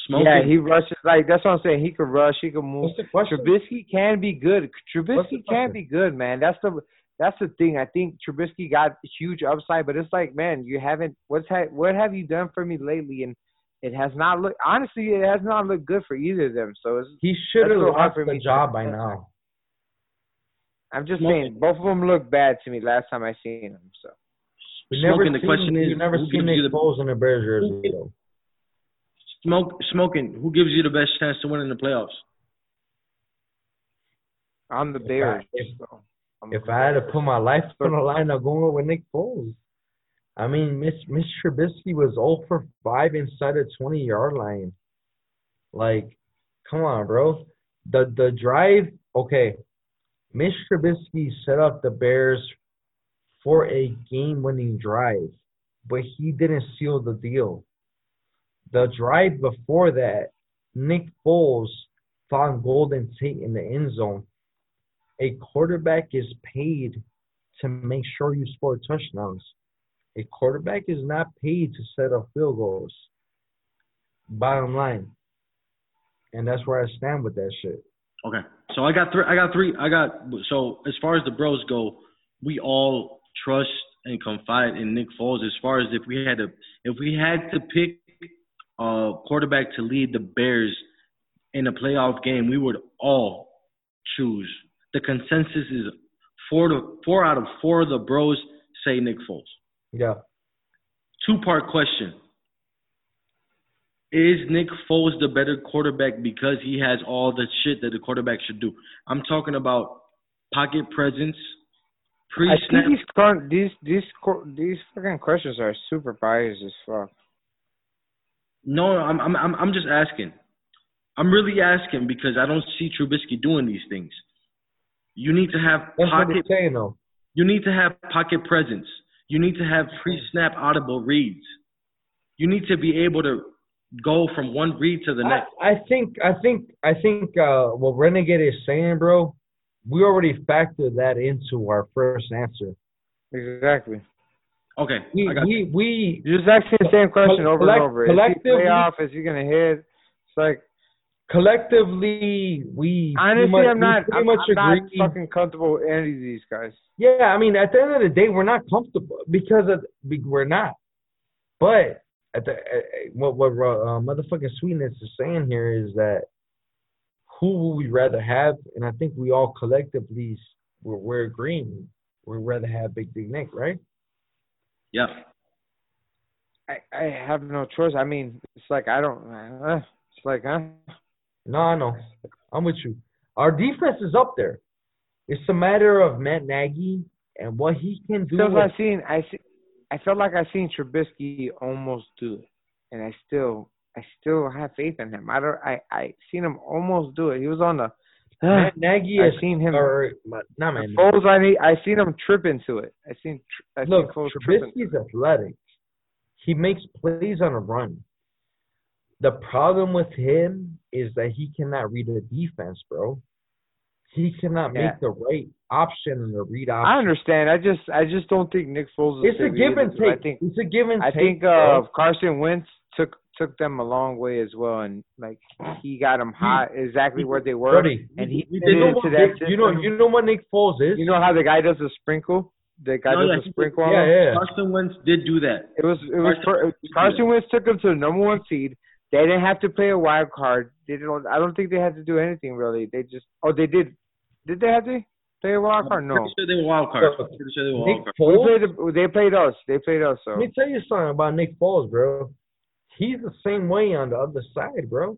Smoking. Yeah, he rushes. Like, that's what I'm saying. He could rush. He could move. Trubisky can be good. Trubisky can be good, man. That's the that's the thing. I think Trubisky got huge upside, but it's like, man, you haven't – what's ha- what have you done for me lately? And it has not looked – honestly, it has not looked good for either of them. So it's, he should have lost for the me job by now. I'm just saying, both of them look bad to me last time I seen them. So we never seen, the question is, never seen Nick Foles in the Bears jersey. Smoke, smoking. Who gives you the best chance to win in the playoffs? I'm the Bears. If I, so I'm if I had to put my life on the line, I'm going with Nick Foles. I mean, Miss Miss Trubisky was zero for five inside the twenty-yard line. Like, come on, bro. The the drive, okay. Mitch Trubisky set up the Bears for a game-winning drive, but he didn't seal the deal. The drive before that, Nick Foles found Golden Tate in the end zone. A quarterback is paid to make sure you score touchdowns. A quarterback is not paid to set up field goals. Bottom line. And that's where I stand with that shit. Okay, so I got three. I got three. I got so as far as the bros go, we all trust and confide in Nick Foles. As far as if we had to, if we had to pick a quarterback to lead the Bears in a playoff game, we would all choose. The consensus is four to four out of four of the bros say Nick Foles. Yeah. Two part question. Is Nick Foles the better quarterback because he has all the shit that the quarterback should do? I'm talking about pocket presence, pre-snap. I think these, these, these, these fucking questions are super biased as fuck. No, I'm I'm I'm I'm just asking. I'm really asking because I don't see Trubisky doing these things. You need to have That's pocket. Saying, though. You need to have pocket presence. You need to have pre-snap audible reads. You need to be able to go from one read to the next. I, I think I think I think uh, what Renegade is saying, bro, we already factored that into our first answer. Exactly. Okay. We I got we, you. we you're just asking the same question collect, over and over. Is he playoff? Is he gonna hit? It's like collectively we honestly much, I'm not I'm, much I'm not fucking comfortable with any of these guys. Yeah, I mean at the end of the day we're not comfortable because of we're not. But At the uh, what what uh, motherfucking Sweetness is saying here is that who would we rather have? And I think we all collectively we're, we're agreeing we'd rather have Big Dick Nick, right? Yeah. I I have no choice. I mean, it's like I don't. Uh, it's like huh? No, I know. I'm with you. Our defense is up there. It's a matter of Matt Nagy and what he can do. Stuff I've seen, I see. I felt like I seen Trubisky almost do it, and I still, I still have faith in him. I don't, I, I seen him almost do it. He was on the uh, Nagy. I seen him. Or, nah, man. Foles, I mean, I seen him trip into it. I seen. I Look, seen Trubisky's athletic. He makes plays on a run. The problem with him is that he cannot read the defense, bro. He cannot make yeah. the right option and the read option. I understand. I just I just don't think Nick Foles is It's a give and take. I think, it's a give and I take. I think uh, Carson Wentz took took them a long way as well, and like he got them hot exactly where they were. Brody, and he you know, what, that you, know, you know what Nick Foles is? You know how the guy does a sprinkle? The guy no, does yeah, a sprinkle did, on yeah, him? Yeah, yeah. Carson Wentz did do that. It was, it was Carson, Carson Wentz took them to the number one seed. They didn't have to play a wild card. They didn't. I don't think they had to do anything really. They just. Oh, they did. Did they have to play a wild card? No. I'm pretty sure they were wild cards. I'm pretty sure they were wild cards. Nick Foles, they played us. They played us. So. Let me tell you something about Nick Foles, bro. He's the same way on the other side, bro.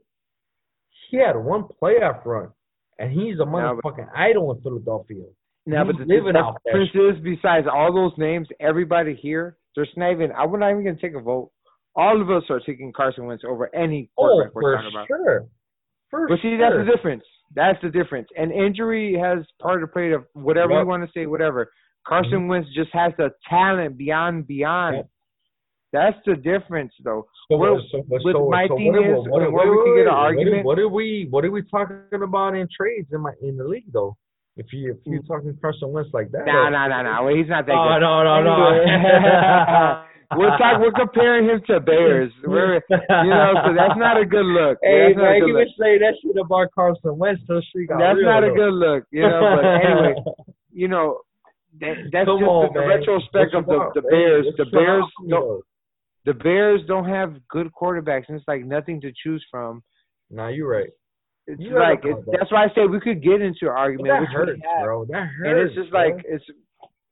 He had one playoff run, and he's a motherfucking now, idol in Philadelphia. Now, he's but the living out there. Is besides all those names, everybody here, there's not even. I'm not even gonna take a vote. All of us are taking Carson Wentz over any quarterback oh, we're talking about. Sure. For but see, sure. That's the difference. That's the difference. And injury has part of play of whatever yep. you want to say, whatever. Carson mm-hmm. Wentz just has the talent beyond, beyond. Yep. That's the difference, though. So, what, so, with so, my so thing what, is, what, what, what, what, we can get an argument. What are we, what are we talking about in trades in my in the league, though? If you if you're talking Carson Wentz like that, no, no, no, no. He's not that oh, good. No, no, no. We're talk, we're comparing him to Bears. We're, you know, so that's not a good look. Hey, man, you can say that shit about Carson Wentz. So she got that's real, not though. a good look, you know. But anyway, you know, that, that's Come just on, the, the retrospect of the, the Bears. Hey, the Bears don't. The Bears don't have good quarterbacks, and it's like nothing to choose from. No, you're right. It's you like it's, that. that's why I say we could get into an argument. But that hurts, bro. That hurts. And it's just bro. like it's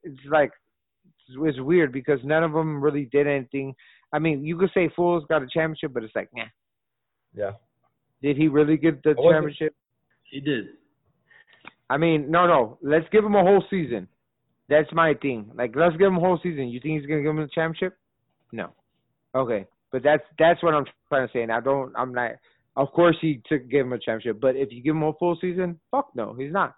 it's like. It's weird because none of them really did anything. I mean, you could say Foles got a championship, but it's like, nah. Yeah. Did he really get the championship? He did. I mean, no, no. Let's give him a whole season. That's my thing. Like, let's give him a whole season. You think he's gonna give him the championship? No. Okay, but that's that's what I'm trying to say. And I don't. I'm not. Of course, he took give him a championship, but if you give him a full season, fuck no, he's not.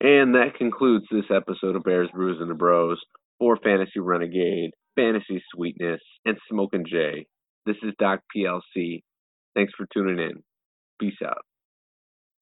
And that concludes this episode of Bears, Brews, and the Bros. For Fantasy Renegade, Fantasy Sweetness, and Smokin' Jay. This is Doc P L C. Thanks for tuning in. Peace out.